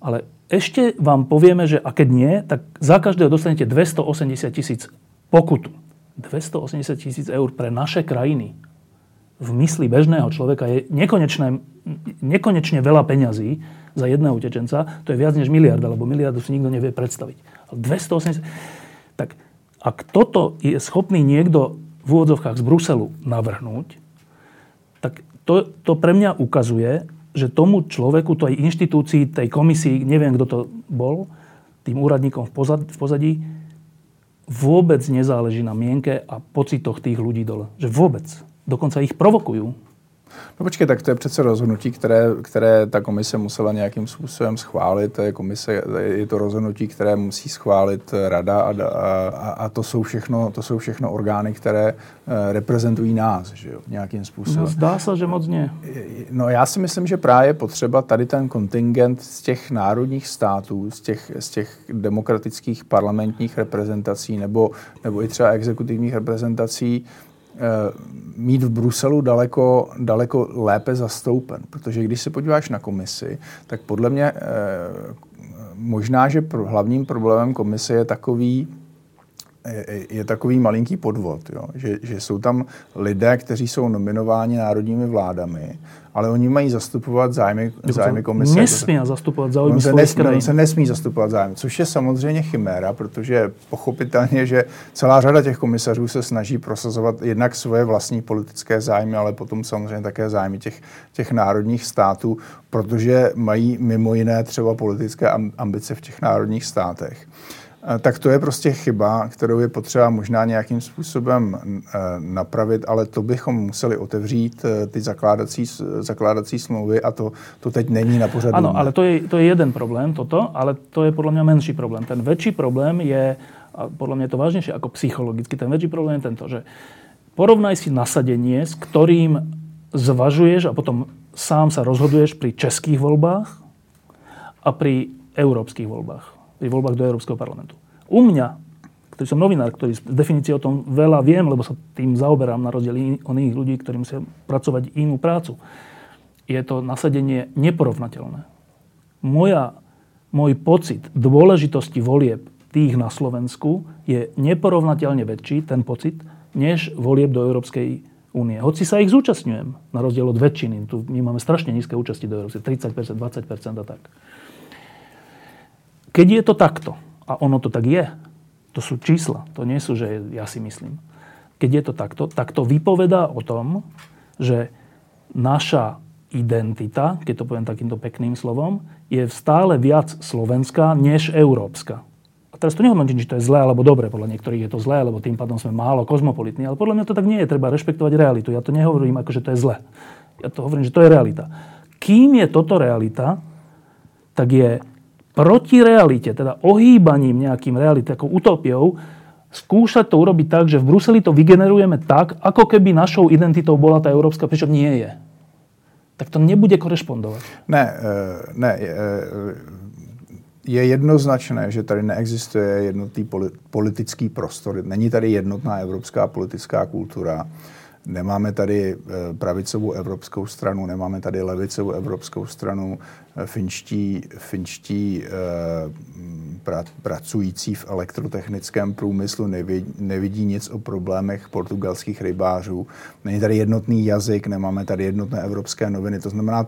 Ale ešte vám povieme, že a keď nie, tak za každého dostanete 280 000 pokutu. 280 000 eur pre naše krajiny v mysli bežného človeka je nekonečne veľa peňazí za jedného utečenca. To je viac než miliarda, lebo miliardu si nikto nevie predstaviť. Ale 280... Tak ak toto je schopný niekto v úvodzovkách z Bruselu navrhnúť, tak to pre mňa ukazuje, že tomu človeku, tej inštitúcii, tej komisii, neviem, kto to bol, tým úradníkom v pozadí, vôbec nezáleží na mienke a pocitoch tých ľudí dole. Že vôbec. Dokonce ich provokují. No počkej, tak to je přece rozhodnutí, které ta komise musela nějakým způsobem schválit. Je to rozhodnutí, které musí schválit rada a to jsou všechno orgány, které reprezentují nás, že jo, nějakým způsobem. No, zdá se, že moc ne. No já si myslím, že právě potřeba tady ten kontingent z těch národních států, z těch demokratických parlamentních reprezentací nebo i třeba exekutivních reprezentací mít v Bruselu daleko lépe zastoupen. Protože když se podíváš na komisi, tak podle mě možná, že hlavním problémem komise je takový malinký podvod. Jo? Že jsou tam lidé, kteří jsou nominováni národními vládami, ale oni mají zastupovat zájmy komise. Nesmí zastupovat zájmy svojich krajín. On se nesmí zastupovat zájmy, což je samozřejmě chiméra, protože pochopitelně, že celá řada těch komisařů se snaží prosazovat jednak svoje vlastní politické zájmy, ale potom samozřejmě také zájmy těch národních států, protože mají mimo jiné třeba politické ambice v těch národních státech. Tak to je prostě chyba, kterou je potřeba možná nějakým způsobem napravit, ale to bychom museli otevřít ty zakládací smlouvy a to teď není na pořadu. Ano, ale to je jeden problém toto, ale to je podle mě menší problém. Ten větší problém je, a podle mě to vážnější jako psychologicky, ten větší problém je tento, že porovnaj si nasadenie, s ktorým zvažuješ a potom sám sa rozhoduješ pri českých voľbách a pri európskych voľbách. Pri voľbách do Európskeho parlamentu. U mňa, ktorý som novinár, ktorý z definície o tom veľa viem, lebo sa tým zaoberám na rozdiel od iných ľudí, ktorí musia pracovať inú prácu, je to nasadenie neporovnateľné. Môj pocit dôležitosti volieb tých na Slovensku je neporovnateľne väčší, ten pocit, než volieb do Európskej únie. Hoci sa ich zúčastňujem, na rozdiel od väčšiny. Tu my máme strašne nízke účasti do Európskej, 30%, 20% a tak. Keď je to takto, a ono to tak je, to sú čísla, to nie sú, že ja si myslím. Keď je to takto, tak to vypovedá o tom, že naša identita, keď to poviem takýmto pekným slovom, je stále viac slovenská než európska. A teraz to nehodnotím, či to je zlé alebo dobre. Podľa niektorých je to zlé, lebo tým pádom sme málo kozmopolitní, ale podľa mňa to tak nie je. Treba rešpektovať realitu. Ja to nehovorím ako, že to je zlé. Ja to hovorím, že to je realita. Kým je toto realita, tak je proti realite, teda ohýbaním nejakým realite, takou utopiou, skúšať to urobiť tak, že v Bruseli to vygenerujeme tak, ako keby našou identitou bola tá európska, pričom nie je. Tak to nebude korešpondovať. Ne, je jednoznačné, že tady neexistuje jednotný politický prostor. Není tady jednotná evropská politická kultura. Nemáme tady pravicovou evropskou stranu, nemáme tady levicovou evropskou stranu. Finští pracující v elektrotechnickém průmyslu nevidí nic o problémech portugalských rybářů. Není tady jednotný jazyk, nemáme tady jednotné evropské noviny. To znamená,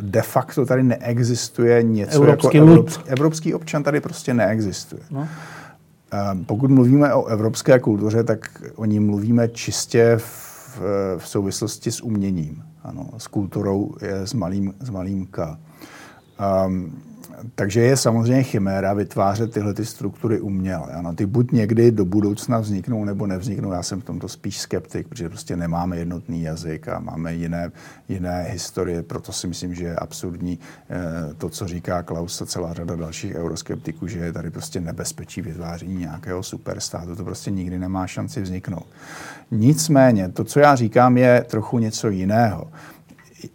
de facto tady neexistuje něco evropský jako evropský občan tady prostě neexistuje. No. Pokud mluvíme o evropské kultuře, tak o ní mluvíme čistě v souvislosti s uměním. Ano, s kulturou je s malým K. Takže je samozřejmě chiméra vytvářet tyhle ty struktury uměle. Ano, ty buď někdy do budoucna vzniknou, nebo nevzniknou. Já jsem v tomto spíš skeptik, protože prostě nemáme jednotný jazyk a máme jiné historie. Proto si myslím, že je absurdní to, co říká Klaus a celá řada dalších euroskeptiků, že je tady prostě nebezpečí vytváření nějakého superstátu. To prostě nikdy nemá šanci vzniknout. Nicméně, to, co já říkám, je trochu něco jiného.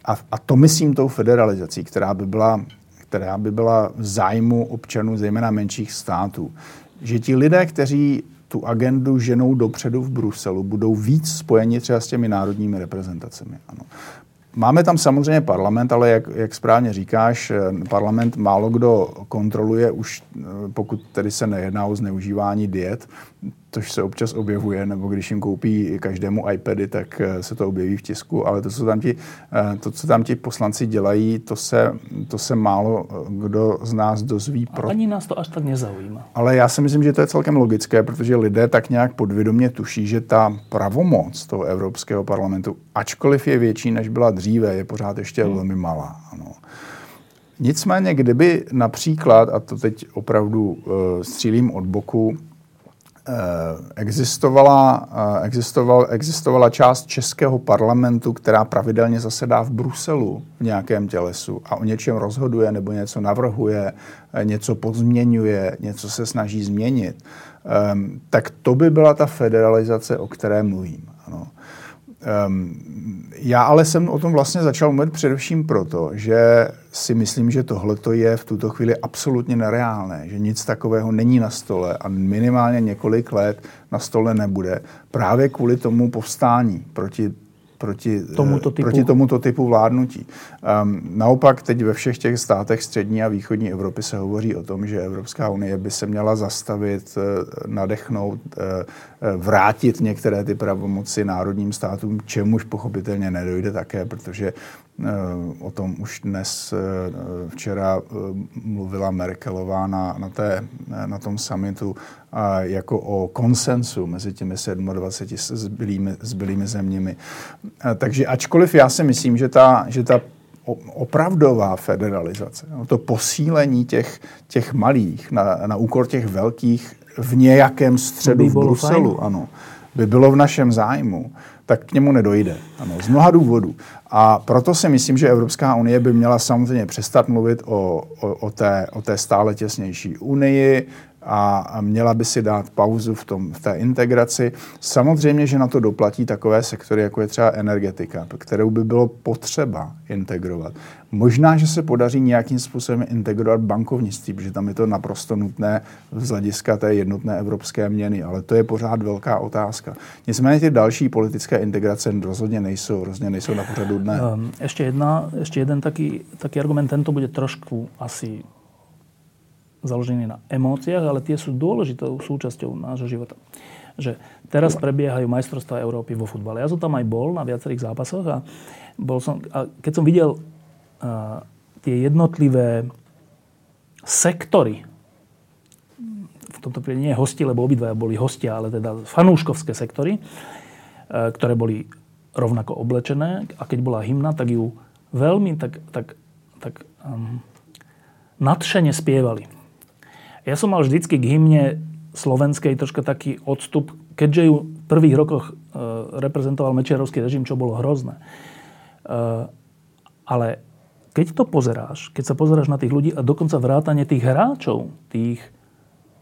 A to myslím tou federalizací, která by byla která by byla v zájmu občanů, zejména menších států. Že ti lidé, kteří tu agendu ženou dopředu v Bruselu, budou víc spojeni třeba s těmi národními reprezentacemi. Ano. Máme tam samozřejmě parlament, ale jak správně říkáš, parlament málo kdo kontroluje už, pokud tedy se nejedná o zneužívání diet, což se občas objevuje, nebo když jim koupí každému iPady, tak se to objeví v tisku, ale to, co tam ti poslanci dělají, to se málo kdo z nás dozví. Ani nás to až tak nezaujíma. Ale já si myslím, že to je celkem logické, protože lidé tak nějak podvědomě tuší, že ta pravomoc toho Evropského parlamentu, ačkoliv je větší, než byla dříve, je pořád ještě velmi malá. Ano. Nicméně, kdyby například, a to teď opravdu střílím od boku, existovala část českého parlamentu, která pravidelně zasedá v Bruselu v nějakém tělesu a o něčem rozhoduje nebo něco navrhuje, něco pozměňuje, něco se snaží změnit, tak to by byla ta federalizace, o které mluvím. Ano. Já ale jsem o tom vlastně začal mluvit především proto, že si myslím, že tohleto je v tuto chvíli absolutně nereálné, že nic takového není na stole a minimálně několik let na stole nebude. Právě kvůli tomu povstání proti tomuto typu vládnutí. Naopak teď ve všech těch státech střední a východní Evropy se hovoří o tom, že Evropská unie by se měla zastavit, nadechnout, vrátit některé ty pravomoci národním státům, čemuž pochopitelně nedojde také, protože o tom už dnes, včera mluvila Merkelová na tom summitu jako o konsensu mezi těmi 27 zbylými zeměmi. Takže ačkoliv já si myslím, že ta opravdová federalizace, to posílení těch malých na úkor těch velkých v nějakém středu v Bruselu, ano, by bylo v našem zájmu, tak k němu nedojde. Ano, z mnoha důvodů. A proto si myslím, že Evropská unie by měla samozřejmě přestat mluvit o té stále těsnější unii a měla by si dát pauzu v té integraci. Samozřejmě, že na to doplatí takové sektory, jako je třeba energetika, kterou by bylo potřeba integrovat. Možná, že se podaří nějakým způsobem integrovat bankovnictví, protože tam je to naprosto nutné z hlediska té jednotné evropské měny, ale to je pořád velká otázka. Nicméně ty další politické integrace rozhodně nejsou na pořadu dne. Ešte jeden taký argument, tento bude trošku asi založený na emóciách, ale tie sú dôležitou súčasťou nášho života. Že teraz prebiehajú majstrovstvá Európy vo futbale. Ja som tam aj bol na viacerých zápasoch a keď som videl tie jednotlivé sektory, v tomto prípade nie hosti, lebo obidvaja boli hostia, ale teda fanúškovské sektory, ktoré boli rovnako oblečené a keď bola hymna, tak ju veľmi tak nadšene spievali. Ja som mal vždycky k hymne slovenskej troška taký odstup, keďže ju v prvých rokoch reprezentoval mečiarovský režim, čo bolo hrozné. Ale keď sa pozeráš na tých ľudí a dokonca vrátane tých hráčov, tých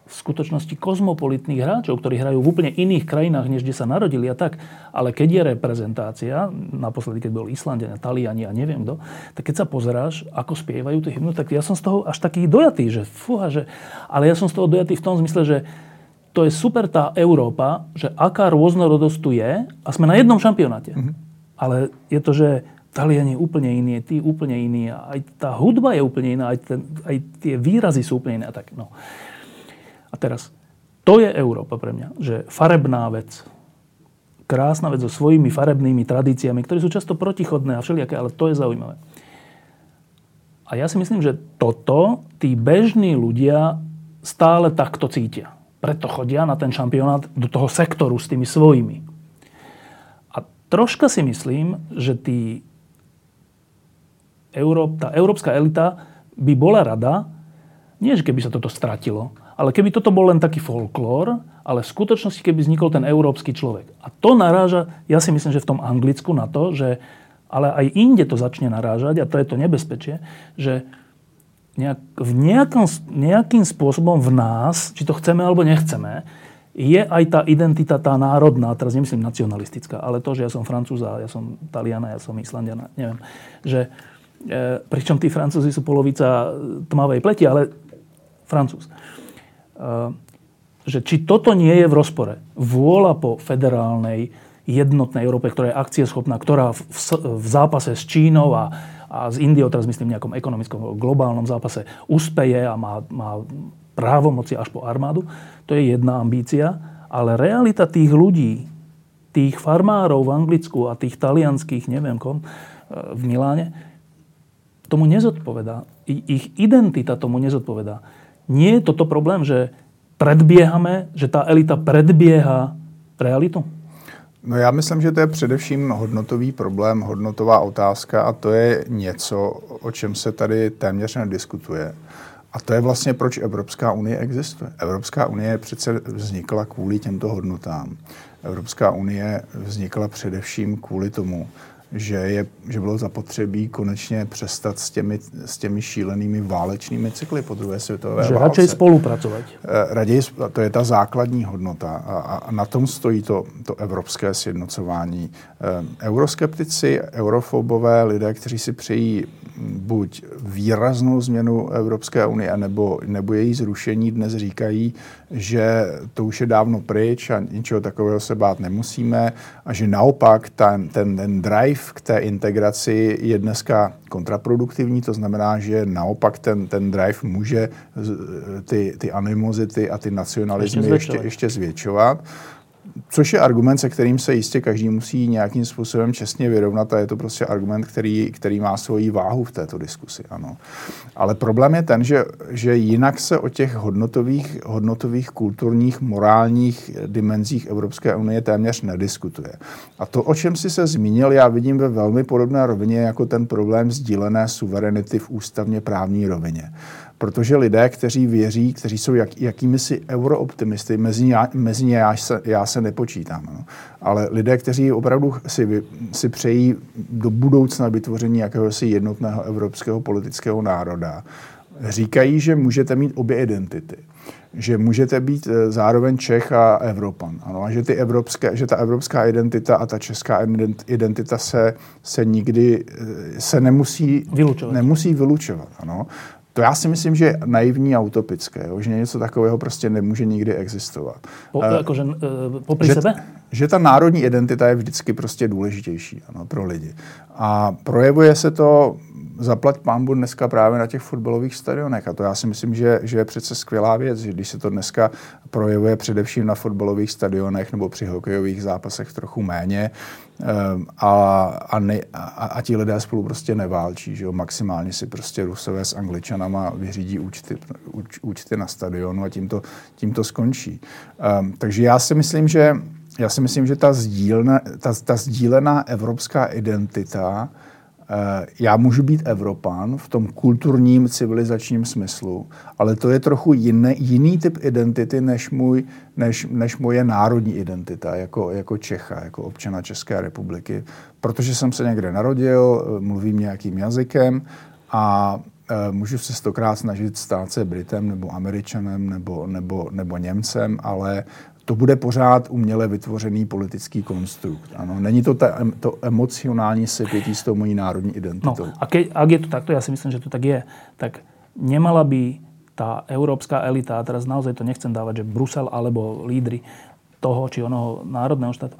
v skutočnosti kozmopolitných hráčov, ktorí hrajú v úplne iných krajinách, než kde sa narodili a tak, ale keď je reprezentácia, naposledy, keď bol Islandia, Taliani a neviem kto, tak keď sa pozeráš, ako spievajú tú hymnu, tak ja som z toho až taký dojatý, že fúha, že... Ale ja som z toho dojatý v tom zmysle, že to je super tá Európa, že aká rôznorodosť tu je a sme na jednom šampionáte. Mm-hmm. Ale je to, že Taliani úplne iní, tí úplne iní, aj tá hudba je úplne iná, aj tie výrazy sú úplne iné a tak, no. A teraz, to je Európa pre mňa, že farebná vec, krásna vec so svojimi farebnými tradíciami, ktoré sú často protichodné a všelijaké, ale to je zaujímavé. A ja si myslím, že toto tí bežní ľudia stále takto cítia. Preto chodia na ten šampionát do toho sektoru s tými svojimi. A troška si myslím, že tá európska elita by bola rada, nie že keby sa toto stratilo, ale keby toto bol len taký folklór, ale v skutočnosti, keby vznikol ten európsky človek. A to naráža, ja si myslím, že v tom Anglicku na to, že, ale aj inde to začne narážať, a to je to nebezpečie, že nejakým spôsobom v nás, či to chceme alebo nechceme, je aj tá identita, tá národná, teraz nemyslím nacionalistická, ale to, že ja som Francúz, ja som Taliana, ja som Islandiana, neviem, že Pričom tí Francúzi sú polovica tmavej pleti, ale Francúz. Že či toto nie je v rozpore. Vôľa po federálnej jednotnej Európe, ktorá je akcieschopná, ktorá v zápase s Čínou a s Indiou, teraz myslím v nejakom ekonomickom globálnom zápase, uspeje a má právomoci až po armádu. To je jedna ambícia, ale realita tých ľudí, tých farmárov v Anglicku a tých talianských, neviem kom, v Miláne, tomu nezodpovedá. Ich identita tomu nezodpovedá. Nie je toto problém, že predbiehame, že tá elita predbieha realitu? No já myslím, že to je především hodnotový problém, hodnotová otázka a to je něco, o čem se tady téměř nediskutuje. A to je vlastně, proč Evropská unie existuje. Evropská unie přece vznikla kvůli těmto hodnotám. Evropská unie vznikla především kvůli tomu, že bylo zapotřebí konečně přestat s těmi šílenými válečnými cykly po druhé světové válce. Že raději spolupracovat. Raději, to je ta základní hodnota a na tom stojí to evropské sjednocování. Euroskeptici, eurofobové, lidé, kteří si přejí buď výraznou změnu Evropské unie, nebo její zrušení, dnes říkají, že to už je dávno pryč a ničeho takového se bát nemusíme a že naopak ten drive k té integraci je dneska kontraproduktivní, to znamená, že naopak ten drive může ty animozity a ty nacionalismy ještě zvětšovat. Což je argument, se kterým se jistě každý musí nějakým způsobem čestně vyrovnat a je to prostě argument, který má svoji váhu v této diskusi, ano. Ale problém je ten, že jinak se o těch hodnotových, kulturních, morálních dimenzích Evropské unie téměř nediskutuje. A to, o čem si se zmínil, já vidím ve velmi podobné rovině jako ten problém sdílené suverenity v ústavně právní rovině. Protože lidé, kteří věří, kteří jsou jakýmisi eurooptimisty, mezi ně já se nepočítám. No. Ale lidé, kteří opravdu si přejí do budoucna vytvoření jakéhosi jednotného evropského politického národa, říkají, že můžete mít obě identity. Že můžete být zároveň Čech a Evropan. Ano, a že, že ta evropská identita a ta česká identita se nikdy se nemusí vylučovat. Ano. To já si myslím, že je naivní a utopické, jo? Že něco takového prostě nemůže nikdy existovat. Popri sebe? Že ta národní identita je vždycky prostě důležitější, ano, pro lidi. A projevuje se to, zaplať pánbu, dneska právě na těch fotbalových stadionech. A to já si myslím, že je přece skvělá věc, že když se to dneska projevuje především na fotbalových stadionech nebo při hokejových zápasech trochu méně, a ti lidé spolu prostě neválčí, že jo? Maximálně si prostě Rusové s Angličanama vyřídí účty na stadionu a tím to skončí. Takže já si myslím, že ta sdílená evropská identita, já můžu být Evropan v tom kulturním, civilizačním smyslu, ale to je trochu jiný typ identity než moje národní identita jako Čecha, jako občana České republiky. Protože jsem se někde narodil, mluvím nějakým jazykem a můžu se stokrát snažit stát se Britem nebo Američanem nebo Němcem, ale to bude pořád uměle vytvořený politický konstrukt. Ano, není to to emocionální sepětí s tou mojí národní identitou. No, a ak je to takto, já si myslím, že to tak je, tak nemala by tá európska elita, a teraz naozaj to nechcem dávať, že Brusel alebo lídri toho či onoho národného štátu,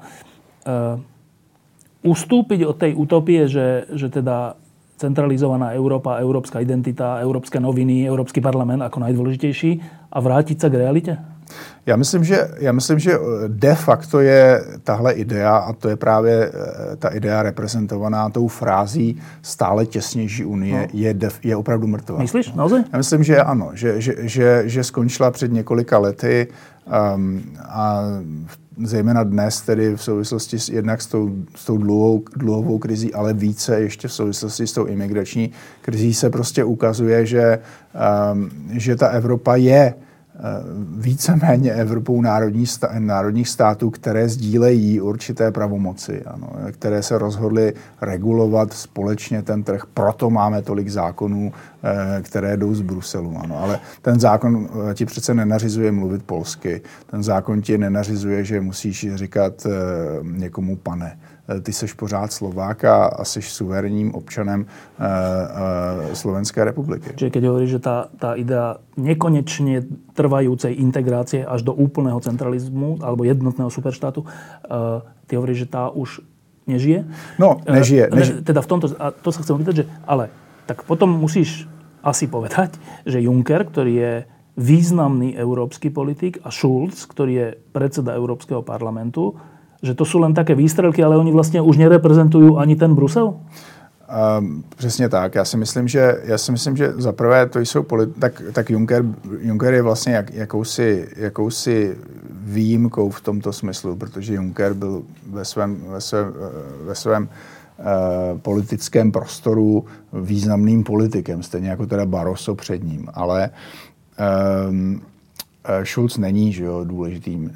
ustúpiť od tej utopie, že teda centralizovaná Európa, európska identita, európske noviny, Európsky parlament ako najdôležitejší a vrátiť sa k realite? Já myslím, že de facto je tahle idea, a to je právě ta idea reprezentovaná tou frází stále těsnější unie, no, je opravdu mrtvá. Myslíš? Naozaj? Já myslím, že ano, že skončila před několika lety a zejména dnes tedy v souvislosti jednak s tou dlouhou krizí, ale více ještě v souvislosti s tou imigrační krizí se prostě ukazuje, že ta Evropa je víceméně Evropou národních států, které sdílejí určité pravomoci, ano, které se rozhodly regulovat společně ten trh. Proto máme tolik zákonů které jdou z Bruselu. Ano. Ale ten zákon ti přece nenařizuje mluvit polsky. Ten zákon ti nenařizuje, že musíš říkat někomu pane. Ty seš pořád Slovák a seš suverénním občanem Slovenskej republiky. Čiže keď hovoríš, že tá idea nekonečne trvajúcej integrácie až do úplného centralizmu alebo jednotného superštátu, ty hovoríš, že tá už nežije? No, nežije. Teda v tomto, a to sa chcem opýtať, že ale tak potom musíš asi povedať, že Juncker, ktorý je významný európsky politik, a Schulz, ktorý je predseda Európskeho parlamentu, že to sú len také výstrelky, ale oni vlastne už nereprezentujú ani ten Brusel? Přesně tak. Já si myslím, že za prvé to jsou tak Juncker je vlastně jakousi výjimkou v tomto smyslu, protože Juncker byl ve svém politickém prostoru významným politikem, stejně jako teda Baroso před ním, ale Schulz není, že jo,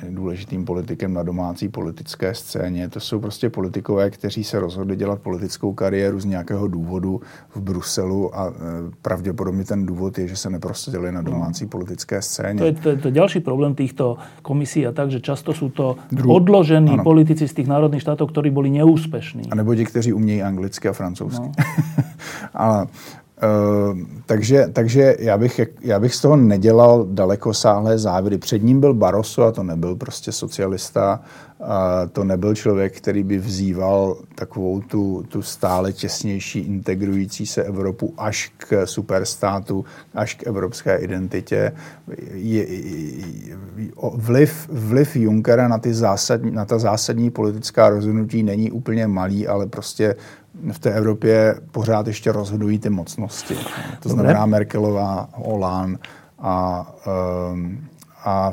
důležitým politikem na domácí politické scéně. To jsou prostě politikové, kteří se rozhodli dělat politickou kariéru z nějakého důvodu v Bruselu a pravděpodobně ten důvod je, že se neprosadili na domácí politické scéně. To je ďalší problém týchto komisí a tak, že často sú to odložení politici z tých národných štátov, ktorí boli neúspešní. A nebo ti, kteří umějí anglicky a francouzsky. No. Ale... Takže já bych z toho nedělal dalekosáhlé závěry. Před ním byl Barroso a to nebyl prostě socialista, to nebyl člověk, který by vzýval takovou tu stále těsnější integrující se Evropu až k superstátu, až k evropské identitě. Vliv Junckera na ta zásadní politická rozhodnutí není úplně malý, ale prostě v té Evropě pořád ještě rozhodují ty mocnosti. To znamená Merkelová, Hollande a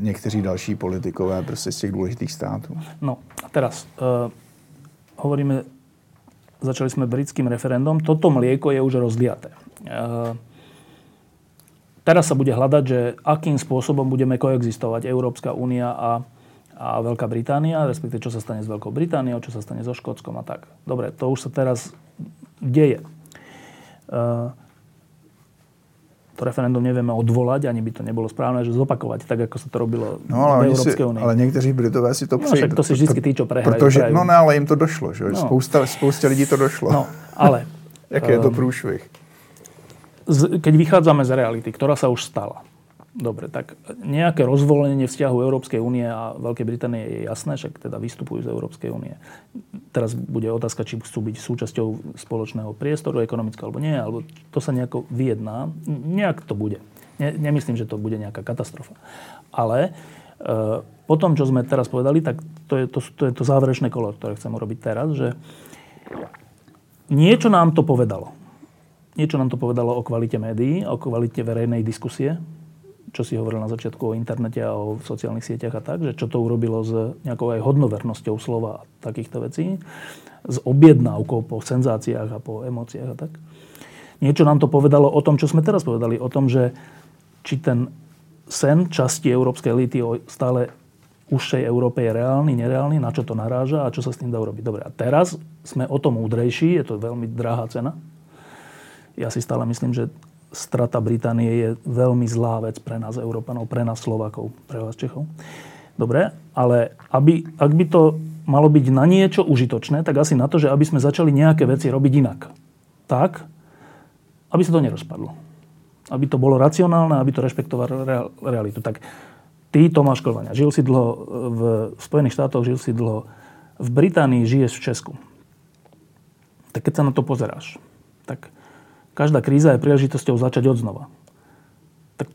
někteří další politikové prostě z těch důležitých států. No a teraz hovoríme, začali jsme britským referendum, toto mlieko je už rozliaté. Teraz sa bude hľadať, že akým spôsobom budeme koexistovať Európska únia a Veľká Británia, respektíve čo sa stane s Veľkou Britániou, čo sa stane so Škótskom a tak. Dobre, to už sa teraz deje. To referendum nevieme odvolať, ani by to nebolo správne, že zopakovať, tak ako sa to robilo v Európskej únii. Ale niektorí Britové si to přejí. No, to si vždycky tí, čo prehrajú. Protože, no ne, ale im to došlo, že? No. Spousta lidí to došlo. No, ale... Jaký je to průšvih? Keď vychádzame z reality, ktorá sa už stala, dobre, tak nejaké rozvolnenie vzťahu Európskej únie a Veľkej Británie je jasné, však teda vystupujú z Európskej únie. Teraz bude otázka, či chcú byť súčasťou spoločného priestoru ekonomického alebo nie, alebo to sa nejako vyjedná. Nejak to bude. Nemyslím, že to bude nejaká katastrofa. Ale po tom, čo sme teraz povedali, tak to je to záverečné kolo, ktoré chcem urobiť teraz, že niečo nám to povedalo. Niečo nám to povedalo o kvalite médií, o kvalite verejnej diskusie, čo si hovoril na začiatku o internete a o sociálnych sieťach a tak, že čo to urobilo s nejakou aj hodnovernosťou slova a takýchto vecí, s objednávkou po senzáciách a po emóciách a tak. Niečo nám to povedalo o tom, čo sme teraz povedali, o tom, že či ten sen časti európskej elity o stále užšej Európe je reálny, nereálny, na čo to naráža a čo sa s tým dá urobiť. Dobre, a teraz sme o tom múdrejší, je to veľmi drahá cena. Ja si stále myslím, že strata Británie je veľmi zlá vec pre nás Európanov, pre nás Slovákov, pre vás Čechov. Dobre, ale ak by to malo byť na niečo užitočné, tak asi na to, že aby sme začali nejaké veci robiť inak. Tak, aby sa to nerozpadlo. Aby to bolo racionálne, aby to rešpektovalo realitu. Tak ty, Tomáš Klvaňa, žil si dlho v Spojených štátoch, žil si dlho v Británii, žiješ v Česku. Tak keď sa na to pozeráš, tak... Každá kríza je príležitosťou začať odznova. Tak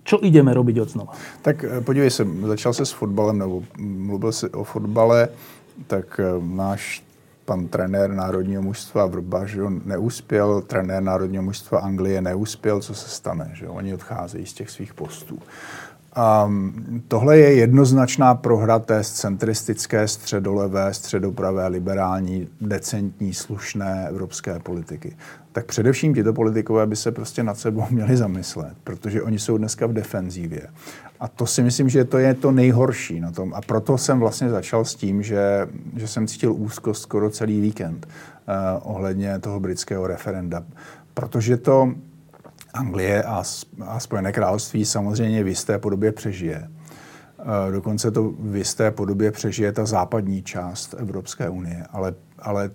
čo ideme robiť odznova? Tak podívej se, začal se s fotbalem, nebo mluvil si o fotbale, tak náš pan trenér národního mužstva Vrba, že on neuspěl, trenér národního mužstva Anglie neuspěl, co se stane, že oni odcházejí z těch svých postů. Tohle je jednoznačná prohra té centristické, středolevé, středopravé, liberální, decentní, slušné evropské politiky. Tak především tyto politikové by se prostě nad sebou měli zamyslet, protože oni jsou dneska v defenzívě. A to si myslím, že to je to nejhorší na tom. A proto jsem vlastně začal s tím, že jsem cítil úzkost skoro celý víkend ohledně toho britského referenda. Protože to Anglie a Spojené království samozřejmě v jisté podobě přežije. Dokonce to v jisté podobě přežije ta západní část Evropské unie, ale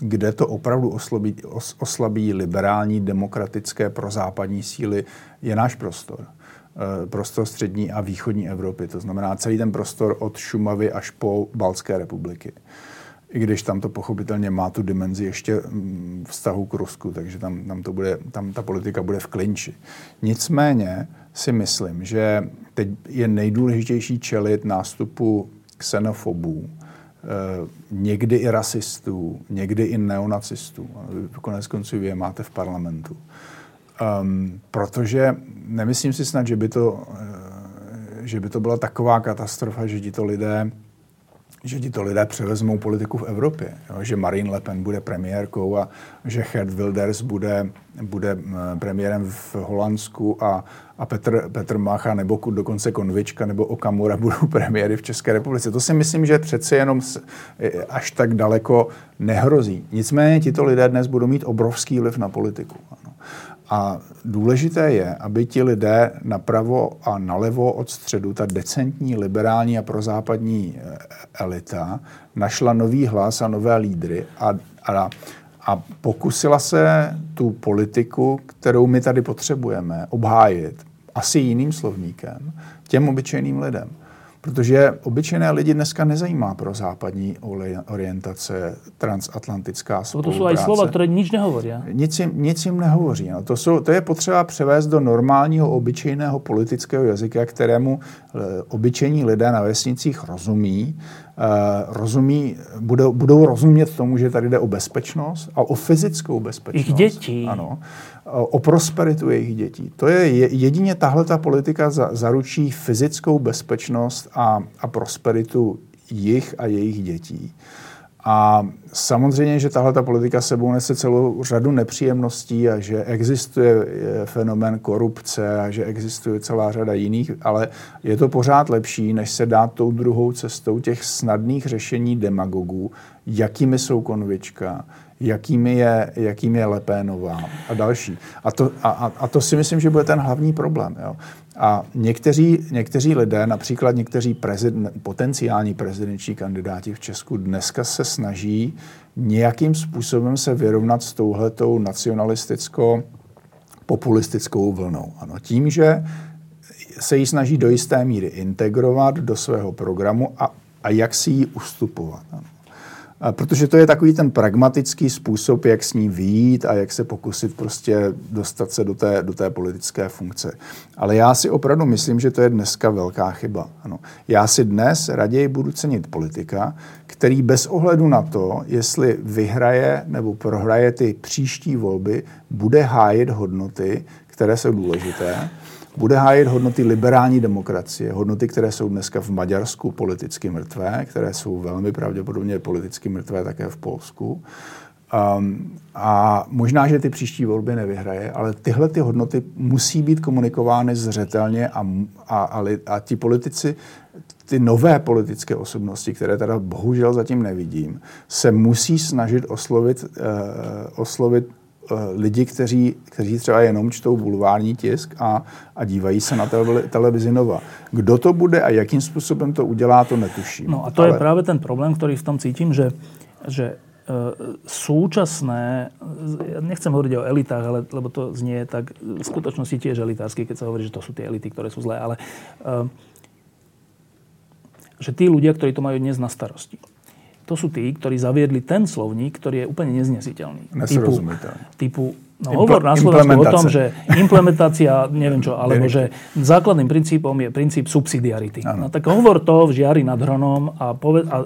kde to opravdu oslabí liberální, demokratické, prozápadní síly, je náš prostor. Prostor střední a východní Evropy, to znamená celý ten prostor od Šumavy až po Baltské republiky. I když tam to pochopitelně má tu dimenzi ještě vztahu k Rusku, takže tam ta politika bude v klinči. Nicméně si myslím, že teď je nejdůležitější čelit nástupu xenofobů, někdy i rasistů, někdy i neonacistů. Konec konců vy je máte v parlamentu. Protože nemyslím si snad, že by to byla taková katastrofa, že ti to lidé převezmou politiku v Evropě. Jo? Že Marine Le Pen bude premiérkou a že Geert Wilders bude premiérem v Holandsku a Petr Mácha nebo dokonce Konvička nebo Okamura budou premiéry v České republice. To si myslím, že přeci jenom až tak daleko nehrozí. Nicméně tito lidé dnes budou mít obrovský vliv na politiku. Ano. A důležité je, aby ti lidé napravo a nalevo od středu, ta decentní, liberální a prozápadní elita, našla nový hlas a nové lídry a pokusila se tu politiku, kterou my tady potřebujeme, obhájit asi jiným slovníkem, těm obyčejným lidem. Protože obyčejné lidi dneska nezajímá pro západní orientace, transatlantická spolupráce. To jsou aj slova, které nič nehovoří. Nic jim nehovoří. No. To je potřeba převést do normálního, obyčejného politického jazyka, kterému obyčejní lidé na vesnicích budou rozumět tomu, že tady jde o bezpečnost a o fyzickou bezpečnost. Jejich dětí. Ano. O prosperitu jejich dětí. To je jedině tahleta politika zaručí fyzickou bezpečnost a prosperitu jich a jejich dětí. A samozřejmě, že tahleta politika sebou nese celou řadu nepříjemností a že existuje fenomén korupce a že existuje celá řada jiných, ale je to pořád lepší, než se dát tou druhou cestou těch snadných řešení demagogů, jakými jsou Konvička, jakými je Le Penová a další. A to si myslím, že bude ten hlavní problém. Jo. A někteří lidé, například někteří potenciální prezidenční kandidáti v Česku dneska se snaží nějakým způsobem se vyrovnat s touhletou nacionalisticko-populistickou vlnou. Ano, tím, že se ji snaží do jisté míry integrovat do svého programu a jak si ji ustupovat. Ano. Protože to je takový ten pragmatický způsob, jak s ní vyjít a jak se pokusit prostě dostat se do té politické funkce. Ale já si opravdu myslím, že to je dneska velká chyba. Ano. Já si dnes raději budu cenit politika, který bez ohledu na to, jestli vyhraje nebo prohraje ty příští volby, bude hájit hodnoty, které jsou důležité. Bude hájit hodnoty liberální demokracie, hodnoty, které jsou dneska v Maďarsku politicky mrtvé, které jsou velmi pravděpodobně politicky mrtvé také v Polsku. A možná, že ty příští volby nevyhraje, ale tyhle ty hodnoty musí být komunikovány zřetelně a ti politici, ty nové politické osobnosti, které teda bohužel zatím nevidím, se musí snažit oslovit lidi, kteří třeba jenom čtou bulvární tisk a dívají se na televizi Nova. Kdo to bude a jakým způsobem to udělá, to netuším. No a to je právě ten problém, který v tom cítím, že súčasné, ja nechcem hovoriť o elitách, ale, lebo to znie tak, v skutočnosti tiež elitársky, keď sa hovorí, že to sú tie elity, ktoré sú zlé, ale že tí ľudia, ktorí to majú dnes na starosti, to sú tí, ktorí zaviedli ten slovník, ktorý je úplne neznesiteľný. Typu hovor na Slovensku o tom, že implementácia, neviem čo, alebo že základným princípom je princíp subsidiarity. No, tak hovor to v žiari nad hronom a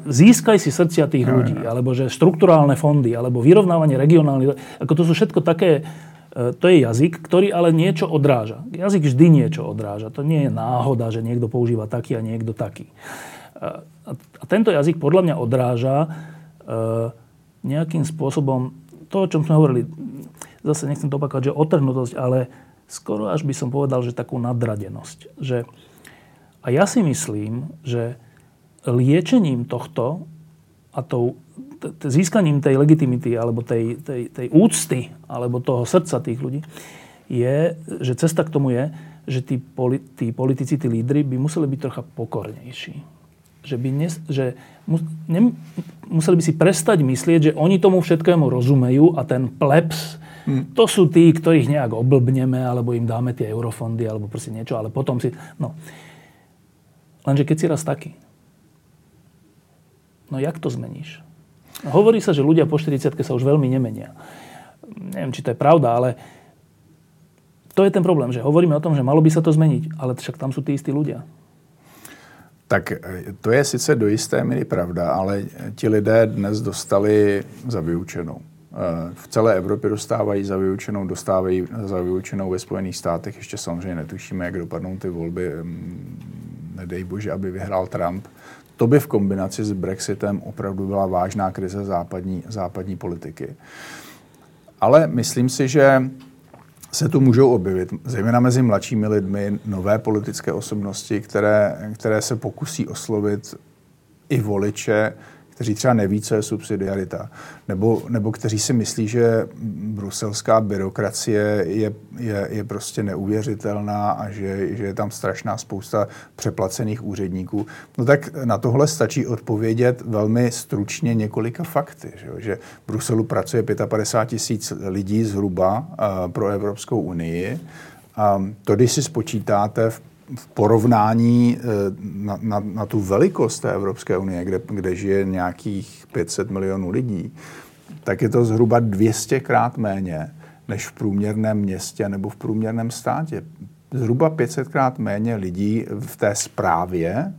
získaj si srdcia tých ľudí, alebo že štrukturálne fondy, alebo vyrovnávanie regionálnych. Ako to sú všetko také to je jazyk, ktorý ale niečo odráža. Jazyk vždy niečo odráža. To nie je náhoda, že niekto používa taký a niekto taký. A tento jazyk podľa mňa odráža nejakým spôsobom to, o čom sme hovorili. Zase nechcem to opakovať, že otrhnutosť, ale skoro až by som povedal, že takú nadradenosť. Že, a ja si myslím, že liečením tohto a tou získaním tej legitimity alebo tej úcty alebo toho srdca tých ľudí je, že cesta k tomu je, že tí politici, tí lídri by museli byť trocha pokornejší. Museli by si prestať myslieť, že oni tomu všetkému rozumejú a ten plebs, to sú tí, ktorých nejak oblbneme alebo im dáme tie eurofondy alebo proste niečo, ale potom si... No. Lenže keď si raz taký, no jak to zmeníš? Hovorí sa, že ľudia po 40-ke sa už veľmi nemenia. Neviem, či to je pravda, ale to je ten problém, že hovoríme o tom, že malo by sa to zmeniť, ale však tam sú tí istí ľudia. Tak to je sice do jisté míry pravda, ale ti lidé dnes dostali za vyučenou. V celé Evropě dostávají za vyučenou ve Spojených státech. Ještě samozřejmě netušíme, jak dopadnou ty volby. Nedej bože, aby vyhrál Trump. To by v kombinaci s Brexitem opravdu byla vážná krize západní politiky. Ale myslím si, že se tu můžou objevit, zejména mezi mladšími lidmi, nové politické osobnosti, které se pokusí oslovit i voliče, kteří třeba neví, co je subsidiarita, nebo kteří si myslí, že bruselská byrokracie je prostě neuvěřitelná a že je tam strašná spousta přeplacených úředníků. No tak na tohle stačí odpovědět velmi stručně několika fakty. Že v Bruselu pracuje 55 000 lidí zhruba pro Evropskou unii. A to, když si spočítáte v porovnání na tu velikost té Evropské unie, kde žije nějakých 500 milionů lidí, tak je to zhruba 200krát méně než v průměrném městě nebo v průměrném státě. Zhruba 500krát méně lidí v té správě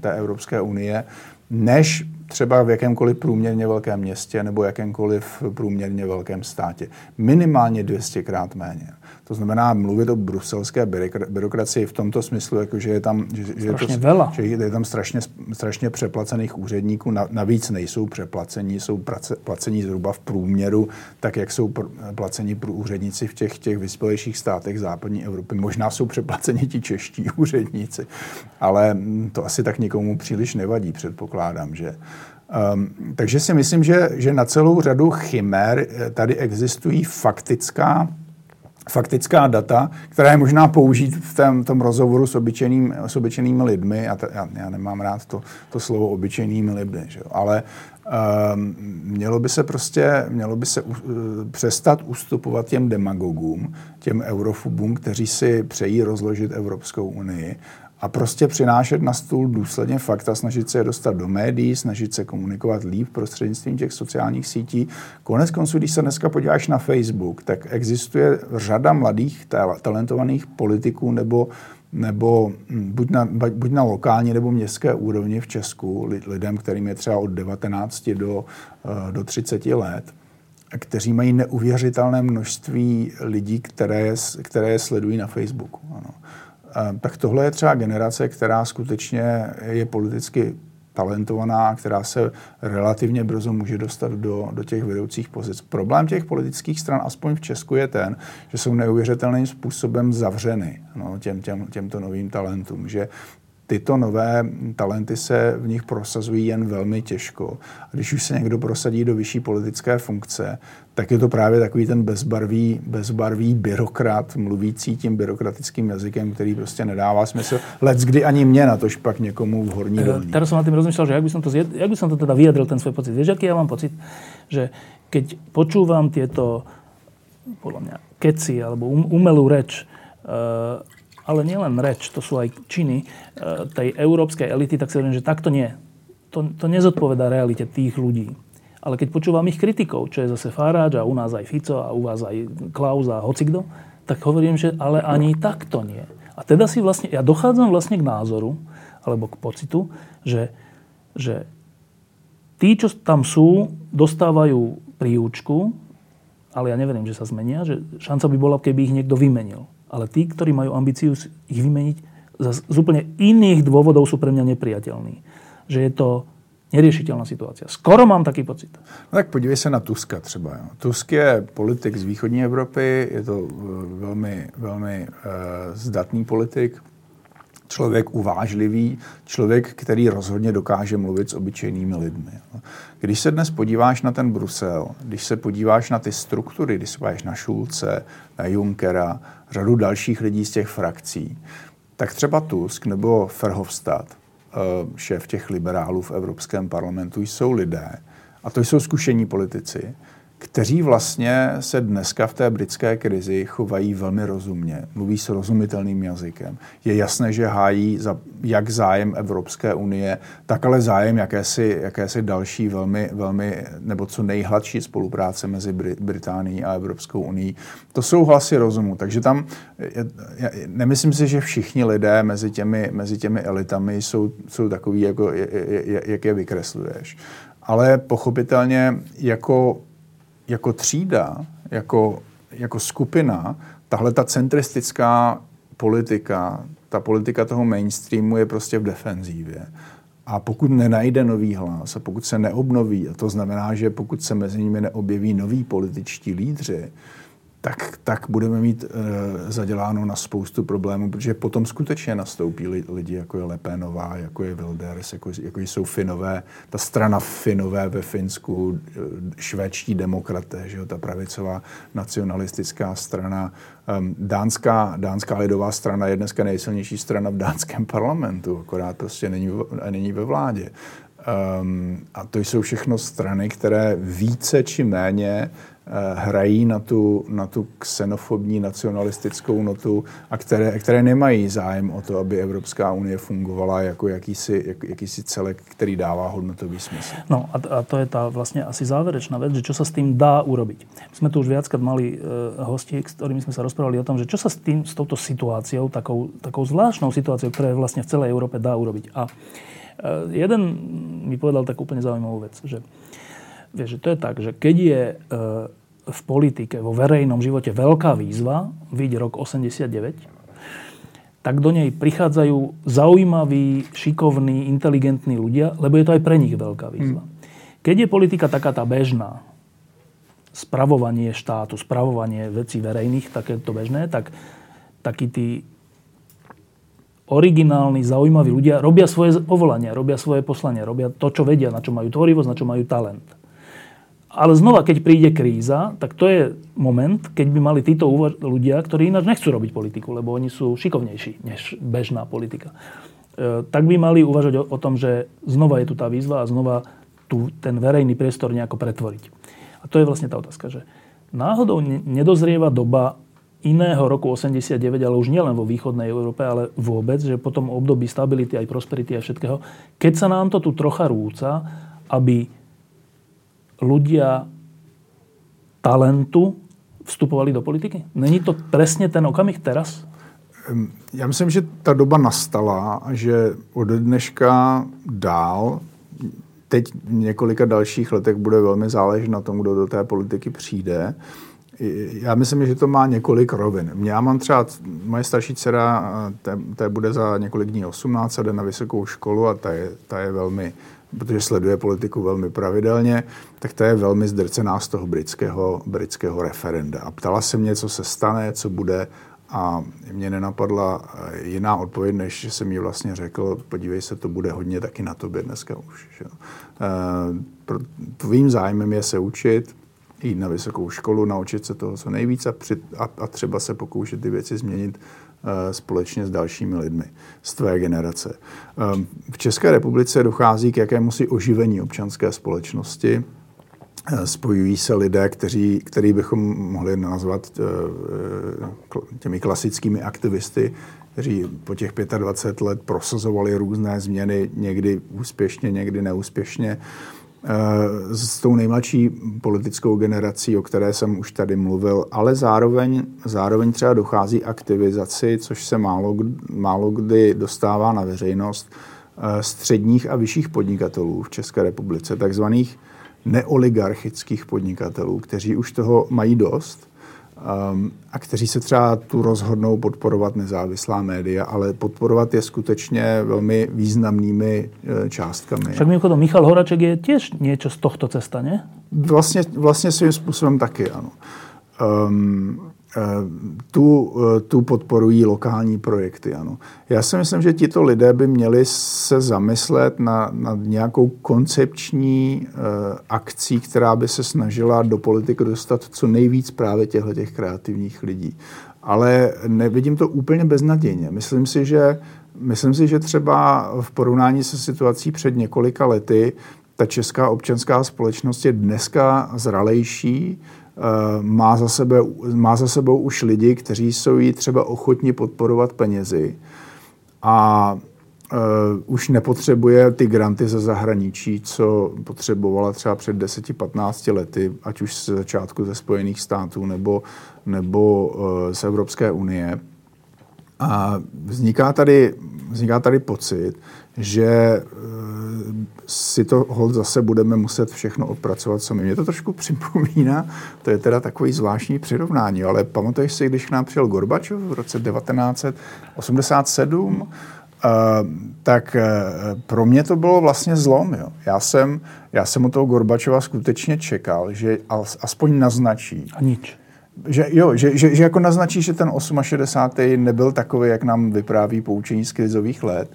té Evropské unie, než třeba v jakémkoliv průměrně velkém městě nebo jakémkoliv průměrně velkém státě. Minimálně 200krát méně. To znamená, mluvit o bruselské byrokracii v tomto smyslu, jakože je tam, že je tam strašně přeplacených úředníků. Navíc nejsou přeplacení, jsou placení zhruba v průměru, tak jak jsou placení úředníci v těch vyspělejších státech západní Evropy. Možná jsou přeplaceni ti čeští úředníci, ale to asi tak nikomu příliš nevadí, předpokládám, že... takže si myslím, že na celou řadu chimér tady existují faktická data, která je možná použít v tom rozhovoru s obyčejnými lidmi, a já nemám rád to slovo obyčejnými lidmi, že jo? Ale mělo by se přestat ustupovat těm demagogům, těm eurofobům, kteří si přejí rozložit Evropskou unii, a prostě přinášet na stůl důsledně fakta, snažit se je dostat do médií, snažit se komunikovat líp prostřednictvím těch sociálních sítí. Koneckonců, když se dneska podíváš na Facebook, tak existuje řada mladých talentovaných politiků nebo buď na lokální nebo městské úrovni v Česku, lidem, kterým je třeba od 19 do 30 let, kteří mají neuvěřitelné množství lidí, které sledují na Facebooku. Ano. Tak tohle je třeba generace, která skutečně je politicky talentovaná a která se relativně brzo může dostat do těch vedoucích pozic. Problém těch politických stran, aspoň v Česku, je ten, že jsou neuvěřitelným způsobem zavřeny těmto novým talentům, že tyto nové talenty se v nich prosazují jen velmi těžko. A když už se někdo prosadí do vyšší politické funkce, tak je to právě takový ten bezbarvý byrokrat, mluvící tím byrokratickým jazykem, který prostě nedává smysl. Leckdy ani mě, natož pak někomu v horní dolní. Teraz som nad tým rozmýšľal, že jak by som to teda vyjadril, ten svoj pocit. Vieš, aký ja mám pocit, že keď počúvam tieto, podľa mňa, keci alebo umelú reč, ale nielen reč, to sú aj činy tej európskej elity, tak si hovorím, že takto nie. To nezodpovedá realite tých ľudí. Ale keď počúvam ich kritikov, čo je zase Farage a u nás aj Fico a u vás aj Klaus a hocikdo, tak hovorím, že ale ani takto nie. A teda si vlastne, ja dochádzam vlastne k názoru, alebo k pocitu, že tí, čo tam sú, dostávajú príučku ale ja neverím, že sa zmenia, že šanca by bola, keby ich niekto vymenil. Ale tí, ktorí majú ambíciu ich vymeniť, z úplne iných dôvodov sú pre mňa nepriateľní. Že je to neriešiteľná situácia. Skoro mám taký pocit. No tak podívej se na Tuska třeba. Jo. Tusk je politik z východní Evropy, je to velmi, velmi zdatný politik. Člověk uvážlivý, člověk, který rozhodně dokáže mluvit s obyčejnými lidmi. Když se dnes podíváš na ten Brusel, když se podíváš na ty struktury, když se podíváš na Schulze, na Junckera, řadu dalších lidí z těch frakcí, tak třeba Tusk nebo Verhofstadt, šéf těch liberálů v Evropském parlamentu, jsou lidé, a to jsou zkušení politici, kteří vlastně se dneska v té britské krizi chovají velmi rozumně, mluví s rozumitelným jazykem. Je jasné, že hájí jak zájem Evropské unie, tak ale zájem jakési další velmi, velmi nebo co nejhladší spolupráce mezi Británií a Evropskou unii. To jsou hlasy rozumu, takže tam nemyslím si, že všichni lidé mezi těmi elitami jsou takový, jako, jak je vykresluješ. Ale pochopitelně jako třída, jako skupina, tahle ta centristická politika, ta politika toho mainstreamu je prostě v defenzívě. A pokud nenajde nový hlas a pokud se neobnoví, a to znamená, že pokud se mezi nimi neobjeví noví političtí lídři, tak budeme mít zaděláno na spoustu problémů, protože potom skutečně nastoupí lidi, jako je Le Penová, jako je Wilders, jako jsou Finové, ta strana Finové ve Finsku, švédští demokraté, že jo, ta pravicová nacionalistická strana, dánská lidová strana je dneska nejsilnější strana v dánském parlamentu, akorát prostě není ve vládě. A to jsou všechno strany, které více či méně hrají na tu xenofobní nacionalistickou notu a které nemají zájem o to, aby Evropská unie fungovala jako jakýsi celek, který dává hodnotový smysl. No a to je tá vlastne asi záverečná vec, že čo sa s tým dá urobiť. My sme tu už viackrát mali hostí, s ktorými sme sa rozprávali o tom, že čo sa s touto situáciou, takou zvláštnou situáciou, ktorá je vlastne v celej Európe, dá urobiť. A jeden mi povedal tak úplne zaujímavú vec, že vieš, že to je tak, že keď je v politike, vo verejnom živote veľká výzva, vyjde rok 89, tak do nej prichádzajú zaujímaví, šikovní, inteligentní ľudia, lebo je to aj pre nich veľká výzva. Keď je politika taká tá bežná, spravovanie štátu, spravovanie vecí verejných, takéto bežné, tak takí tí originálni, zaujímaví ľudia robia svoje povolania, robia svoje poslanie, robia to, čo vedia, na čo majú tvorivosť, na čo majú talent. Ale znova, keď príde kríza, tak to je moment, keď by mali títo ľudia, ktorí ináč nechcú robiť politiku, lebo oni sú šikovnejší než bežná politika, tak by mali uvažovať o tom, že znova je tu tá výzva a znova tu ten verejný priestor nejako pretvoriť. A to je vlastne tá otázka, že náhodou nedozrieva doba iného roku 89, ale už nielen vo východnej Európe, ale vôbec, že po tom období stability aj prosperity a všetkého, keď sa nám to tu trocha rúca, aby ľudia talentu vstupovali do politiky? Není to presne ten okamih teraz? Ja myslím, že tá doba nastala a že od dneška dál, teď v několika dalších letech bude velmi záležet na tom, kdo do té politiky přijde. Já myslím, že to má několik rovin. Já mám třeba, moje starší dcera, ta bude za několik dní 18 a jde na vysokou školu a ta je velmi, protože sleduje politiku velmi pravidelně, tak ta je velmi zdrcená z toho britského referenda. A ptala se mě, co se stane, co bude, a mě nenapadla jiná odpověď, než že jsem jí vlastně řekl, podívej se, to bude hodně taky na tobě dneska už. Že? Tvým zájmem je se učit, jít na vysokou školu, naučit se toho co nejvíc a třeba se pokoušet ty věci změnit společně s dalšími lidmi z tvé generace. V České republice dochází k jakémusi oživení občanské společnosti. Spojují se lidé, který bychom mohli nazvat těmi klasickými aktivisty, kteří po těch 25 let prosazovali různé změny, někdy úspěšně, někdy neúspěšně. S tou nejmladší politickou generací, o které jsem už tady mluvil, ale zároveň třeba dochází k aktivizaci, což se málo kdy dostává na veřejnost, středních a vyšších podnikatelů v České republice, takzvaných neoligarchických podnikatelů, kteří už toho mají dost a kteří se třeba tu rozhodnou podporovat nezávislá média, ale podporovat je skutečně velmi významnými částkami. Však mimochodom, Michal Horaček je tiež niečo z tohto cesta, ne? Vlastne svým způsobem taky, ano. Tu podporují lokální projekty, ano. Já si myslím, že tito lidé by měli se zamyslet nad nějakou koncepční akcí, která by se snažila do politiky dostat co nejvíc právě těchto těch kreativních lidí. Ale nevidím to úplně beznadějně. Myslím si, že třeba v porovnání se situací před několika lety ta česká občanská společnost je dneska zralejší, má za sebou už lidi, kteří jsou jí třeba ochotni podporovat penězi a už nepotřebuje ty granty ze zahraničí, co potřebovala třeba před 10-15 lety, ať už z začátku ze Spojených států nebo z Evropské unie. A vzniká tady pocit, že si to hold zase budeme muset všechno odpracovat sami. Mě to trošku připomíná, to je teda takový zvláštní přirovnání, ale pamatuješ si, když k nám přijel Gorbačov v roce 1987, tak pro mě to bylo vlastně zlom. Jo. Já jsem od toho Gorbačova skutečně čekal, že aspoň naznačí. A nič. Že jako naznačí, že ten 68. nebyl takový, jak nám vypráví poučení z krizových let.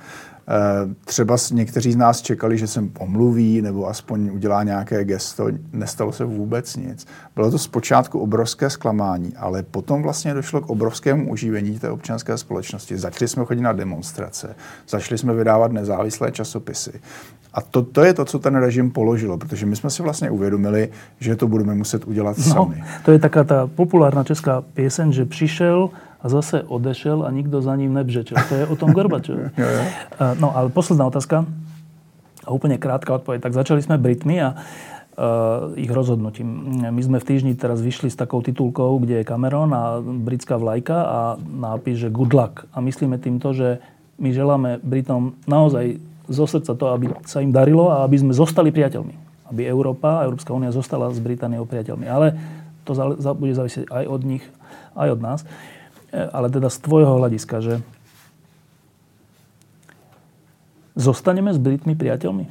Třeba někteří z nás čekali, že se omluví nebo aspoň udělá nějaké gesto. Nestalo se vůbec nic. Bylo to zpočátku obrovské zklamání, ale potom vlastně došlo k obrovskému oživení té občanské společnosti. Začali jsme chodit na demonstrace, začali jsme vydávat nezávislé časopisy. A to je to, co ten režim položilo, protože my jsme si vlastně uvědomili, že to budeme muset udělat sami. To je taká ta populárna česká pieseň, že přišel a zase odešel a nikto za ním nebžečel. To je o tom Gorbačovi. No ale posledná otázka a úplne krátka odpoveď. Tak začali sme Britmi a ich rozhodnutím. My sme v týždni teraz vyšli s takou titulkou, kde je Cameron a britská vlajka a nápis, že good luck. A myslíme týmto, že my želáme Britom naozaj zo srdca to, aby sa im darilo a aby sme zostali priateľmi. Aby Európa a Európska únia zostala s Britániou priateľmi. Ale to bude závisieť aj od nich, aj od nás. Ale teda z tvojho hľadiska, že zostaneme s Britmi priateľmi?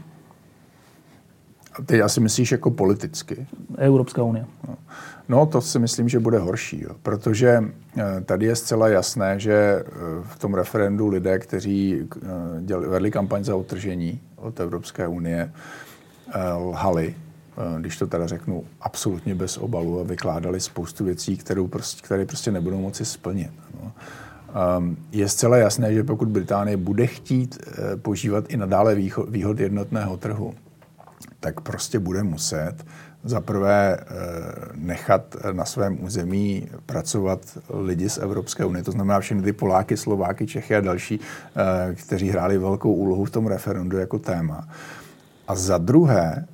A ty asi myslíš ako politicky? Európska únia. No to si myslím, že bude horší, jo. Protože tady je zcela jasné, že v tom referendu lidé, kteří vedli kampaň za odtržení od Evropské unie, lhali. Když to teda řeknu, absolutně bez obalu a vykládali spoustu věcí, které prostě nebudou moci splnit. No. Je zcela jasné, že pokud Británie bude chtít požívat i nadále výhod jednotného trhu, tak prostě bude muset zaprvé nechat na svém území pracovat lidi z Evropské unie. To znamená všechny ty Poláky, Slováky, Čechy a další, kteří hráli velkou úlohu v tom referendu jako téma. A za druhé,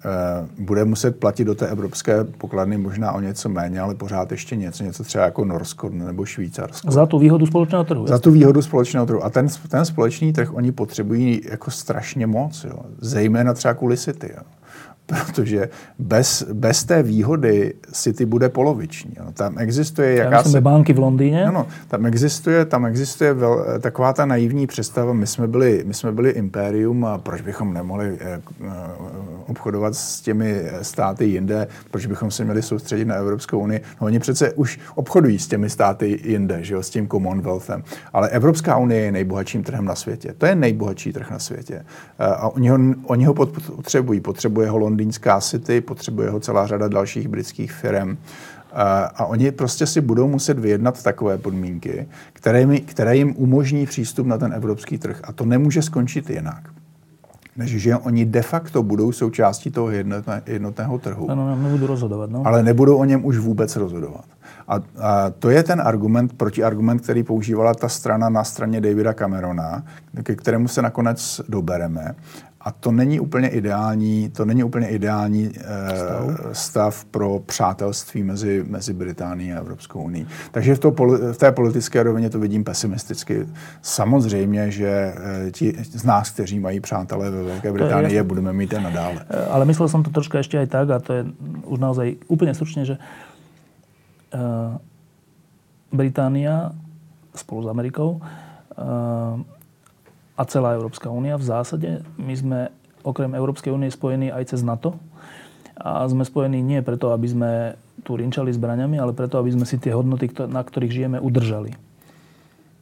bude muset platit do té evropské pokladny možná o něco méně, ale pořád ještě něco třeba jako Norsko nebo Švýcarsko. Za tu výhodu společného trhu. Za tu výhodu společného trhu. A ten společný trh oni potřebují jako strašně moc, jo. Zejména třeba kvůli City, jo. Protože bez té výhody City bude poloviční. Jo. Tam existuje jakási banky v Londýně. Ano, tam existuje taková ta naivní představa, my jsme byli impérium a proč bychom nemohli obchodovat s těmi státy jinde, proč bychom se měli soustředit na Evropskou unii. No, oni přece už obchodují s těmi státy jinde, že jo, s tím Commonwealthem. Ale Evropská unie je nejbohatším trhem na světě. To je nejbohatší trh na světě. A oni ho potřebují. Potřebuje ho londýnská City, potřebuje ho celá řada dalších britských firem. A oni prostě si budou muset vyjednat takové podmínky, které jim umožní přístup na ten evropský trh. A to nemůže skončit jinak, než že oni de facto budou součástí toho jednotného trhu. Ano, nebudou rozhodovat. No. Ale nebudou o něm už vůbec rozhodovat. A to je ten argument, protiargument, který používala ta strana na straně Davida Camerona, ke kterému se nakonec dobereme. A to není úplně ideální, stav pro přátelství mezi Británií a Evropskou unií. Takže v té politické rovině to vidím pesimisticky. Samozřejmě, že ti z nás, kteří mají přátelé ve Velké Británii, budeme mít i nadále. Ale myslel jsem to troška ještě aj tak, a to je už naozaj úplně stručně, že Británia spolu s Amerikou a celá Európska únia. V zásade my sme okrem Európskej únie spojení aj cez NATO. A sme spojení nie preto, aby sme tu rinčali zbraňami, ale preto, aby sme si tie hodnoty, na ktorých žijeme, udržali.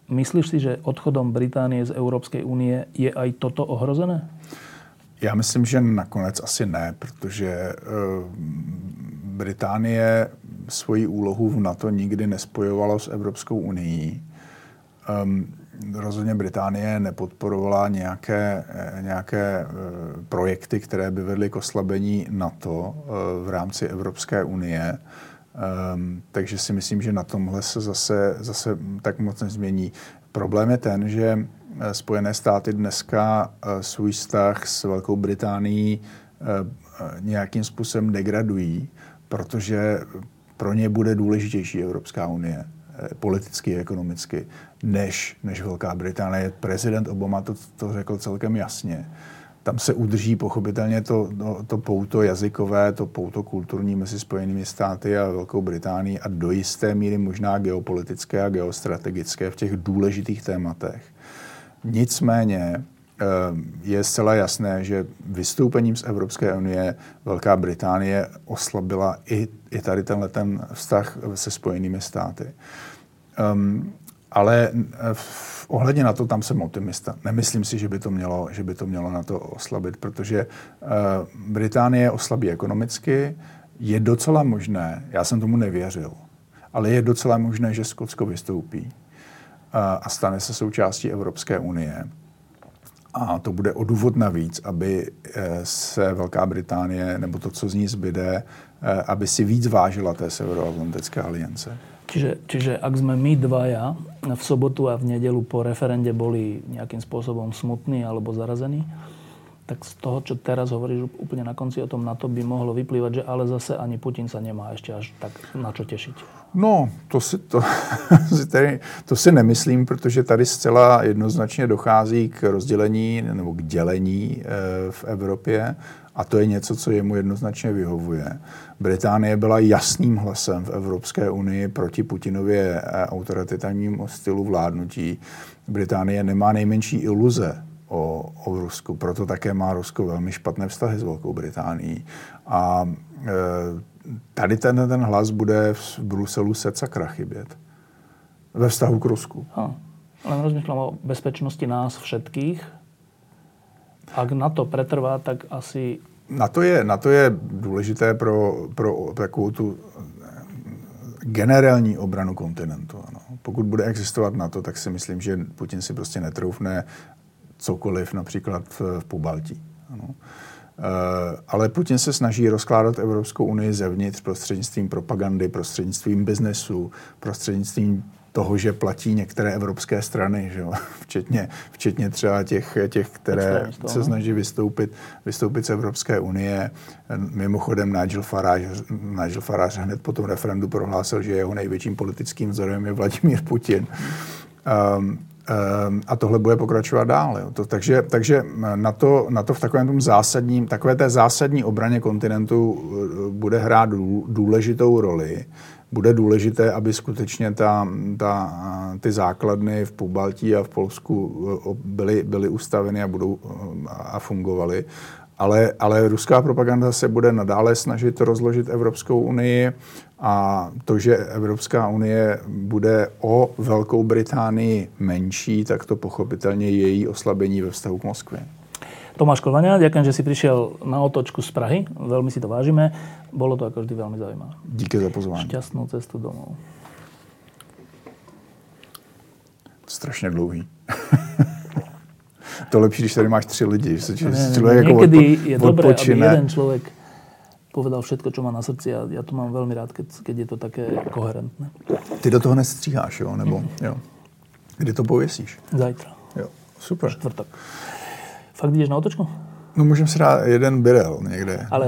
Myslíš si, že odchodom Británie z Európskej únie je aj toto ohrozené? Já myslím, že nakonec asi ne, protože Británie svoji úlohu v NATO nikdy nespojovalo s Evropskou unií. Rozhodně Británie nepodporovala nějaké projekty, které by vedly k oslabení NATO v rámci Evropské unie. Takže si myslím, že na tomhle se zase tak moc nezmění. Problém je ten, že Spojené státy dneska svůj vztah s Velkou Británií nějakým způsobem degradují, protože pro ně bude důležitější Evropská unie, politicky a ekonomicky, než Velká Británie. Prezident Obama to řekl celkem jasně. Tam se udrží pochopitelně to pouto jazykové, to pouto kulturní mezi Spojenými státy a Velkou Británií a do jisté míry možná geopolitické a geostrategické v těch důležitých tématech. Nicméně je zcela jasné, že vystoupením z Evropské unie Velká Británie oslabila i tady ten vztah se Spojenými státy. Ale ohledně na to tam jsem optimista. Nemyslím si, že by to mělo na to oslabit, protože Británie oslabí ekonomicky. Je docela možné, já jsem tomu nevěřil, ale je docela možné, že Skotsko vystoupí a stane se součástí Evropské unie. A to bude o důvod navíc, aby se Velká Británie, nebo to, co z ní zbyde, aby si víc vážila té Severoatlantické aliance. Čiže ak sme my dvaja v sobotu a v nedeľu po referende boli nejakým spôsobom smutní alebo zarazení, tak z toho, čo teraz hovoríš úplne na konci o tom NATO, by mohlo vyplývať, že ale zase ani Putin sa nemá ešte až tak na čo tešiť. No, to si nemyslím, protože tady zcela jednoznačně dochází k rozdělení nebo k dělení v Evropě a to je něco, co jemu jednoznačně vyhovuje. Británie byla jasným hlasem v Evropské unii proti Putinově autoritativnímu stylu vládnutí. Británie nemá nejmenší iluze o Rusku, proto také má Rusko velmi špatné vztahy s Velkou Británií. A tady ten hlas bude v Bruselu secakra chybět. Ve vztahu k Rusku. Len rozmýšľam o bezpečnosti nás všetkých. Ak NATO pretrvá, tak asi... NATO je důležité pro takovou tu generální obranu kontinentu. Ano. Pokud bude existovat NATO, tak si myslím, že Putin si prostě netroufne cokoliv, například v Pobaltí. Ano. Ale Putin se snaží rozkládat Evropskou unii zevnitř prostřednictvím propagandy, prostřednictvím biznesu, prostřednictvím toho, že platí některé evropské strany, že jo? Včetně třeba těch, které se snaží vystoupit z Evropské unie. Mimochodem Nigel Farage hned po tom referendu prohlásil, že jeho největším politickým vzorem je Vladimír Putin. A tohle bude pokračovat dál. Jo. Takže na to v takovém tom zásadním, takové té zásadní obraně kontinentu bude hrát důležitou roli. Bude důležité, aby skutečně ty základny v Pobaltí a v Polsku byly ustaveny a fungovaly. Ale ruská propaganda se bude nadále snažit rozložit Evropskou unii a to, že Evropská unie bude o Velkou Británii menší, tak to pochopitelně je její oslabení ve vztahu k Moskvě. Tomáš Klvaňa, ďakujem, že si prišiel na otočku z Prahy. Veľmi si to vážime. Bolo to ako vždy veľmi zaujímavé. Díky za pozvanie. Šťastnú cestu domov. Strašne dlhý. To je lepší, když tady máš 3 lidi. Že se člověk odpočine. Niekedy je dobré, aby jeden človek povedal všetko, čo má na srdci a ja to mám veľmi rád, keď je to také koherentné. Ty do toho nestříháš, jo? Nebo, jo. Kdy to pověsíš? Zajtra. Jo, super. Čtvrtok. Fakt jdeš na otočku? No môžem si dát jeden birel někde. Ale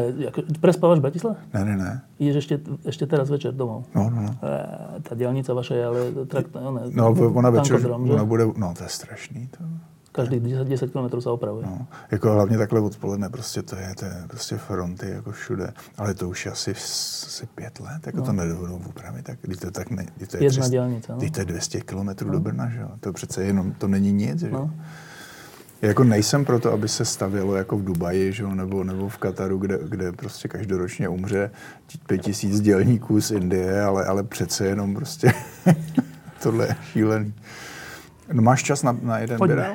prespávaš v Bratislave? Ne. Jdeš ještě teraz večer domov? No. Ta dělnica vaše je ale... Ona bude... No, to je strašný to. Každý 10 km se opravuje. No, jako hlavně takhle odpoledne, prostě to je prostě fronty jako všude. Ale to už asi 5 let, jako no. To nedohodou opravit. Jedna dělnice, no. To je 200 km do Brna, že jo. To přece jenom, to není nic, že jo. Jako nejsem proto, aby se stavělo jako v Dubaji, že jo, nebo v Kataru, kde prostě každoročně umře 5000 dělníků z Indie, ale přece jenom prostě tohle je šílený. No, máš čas na jeden birel?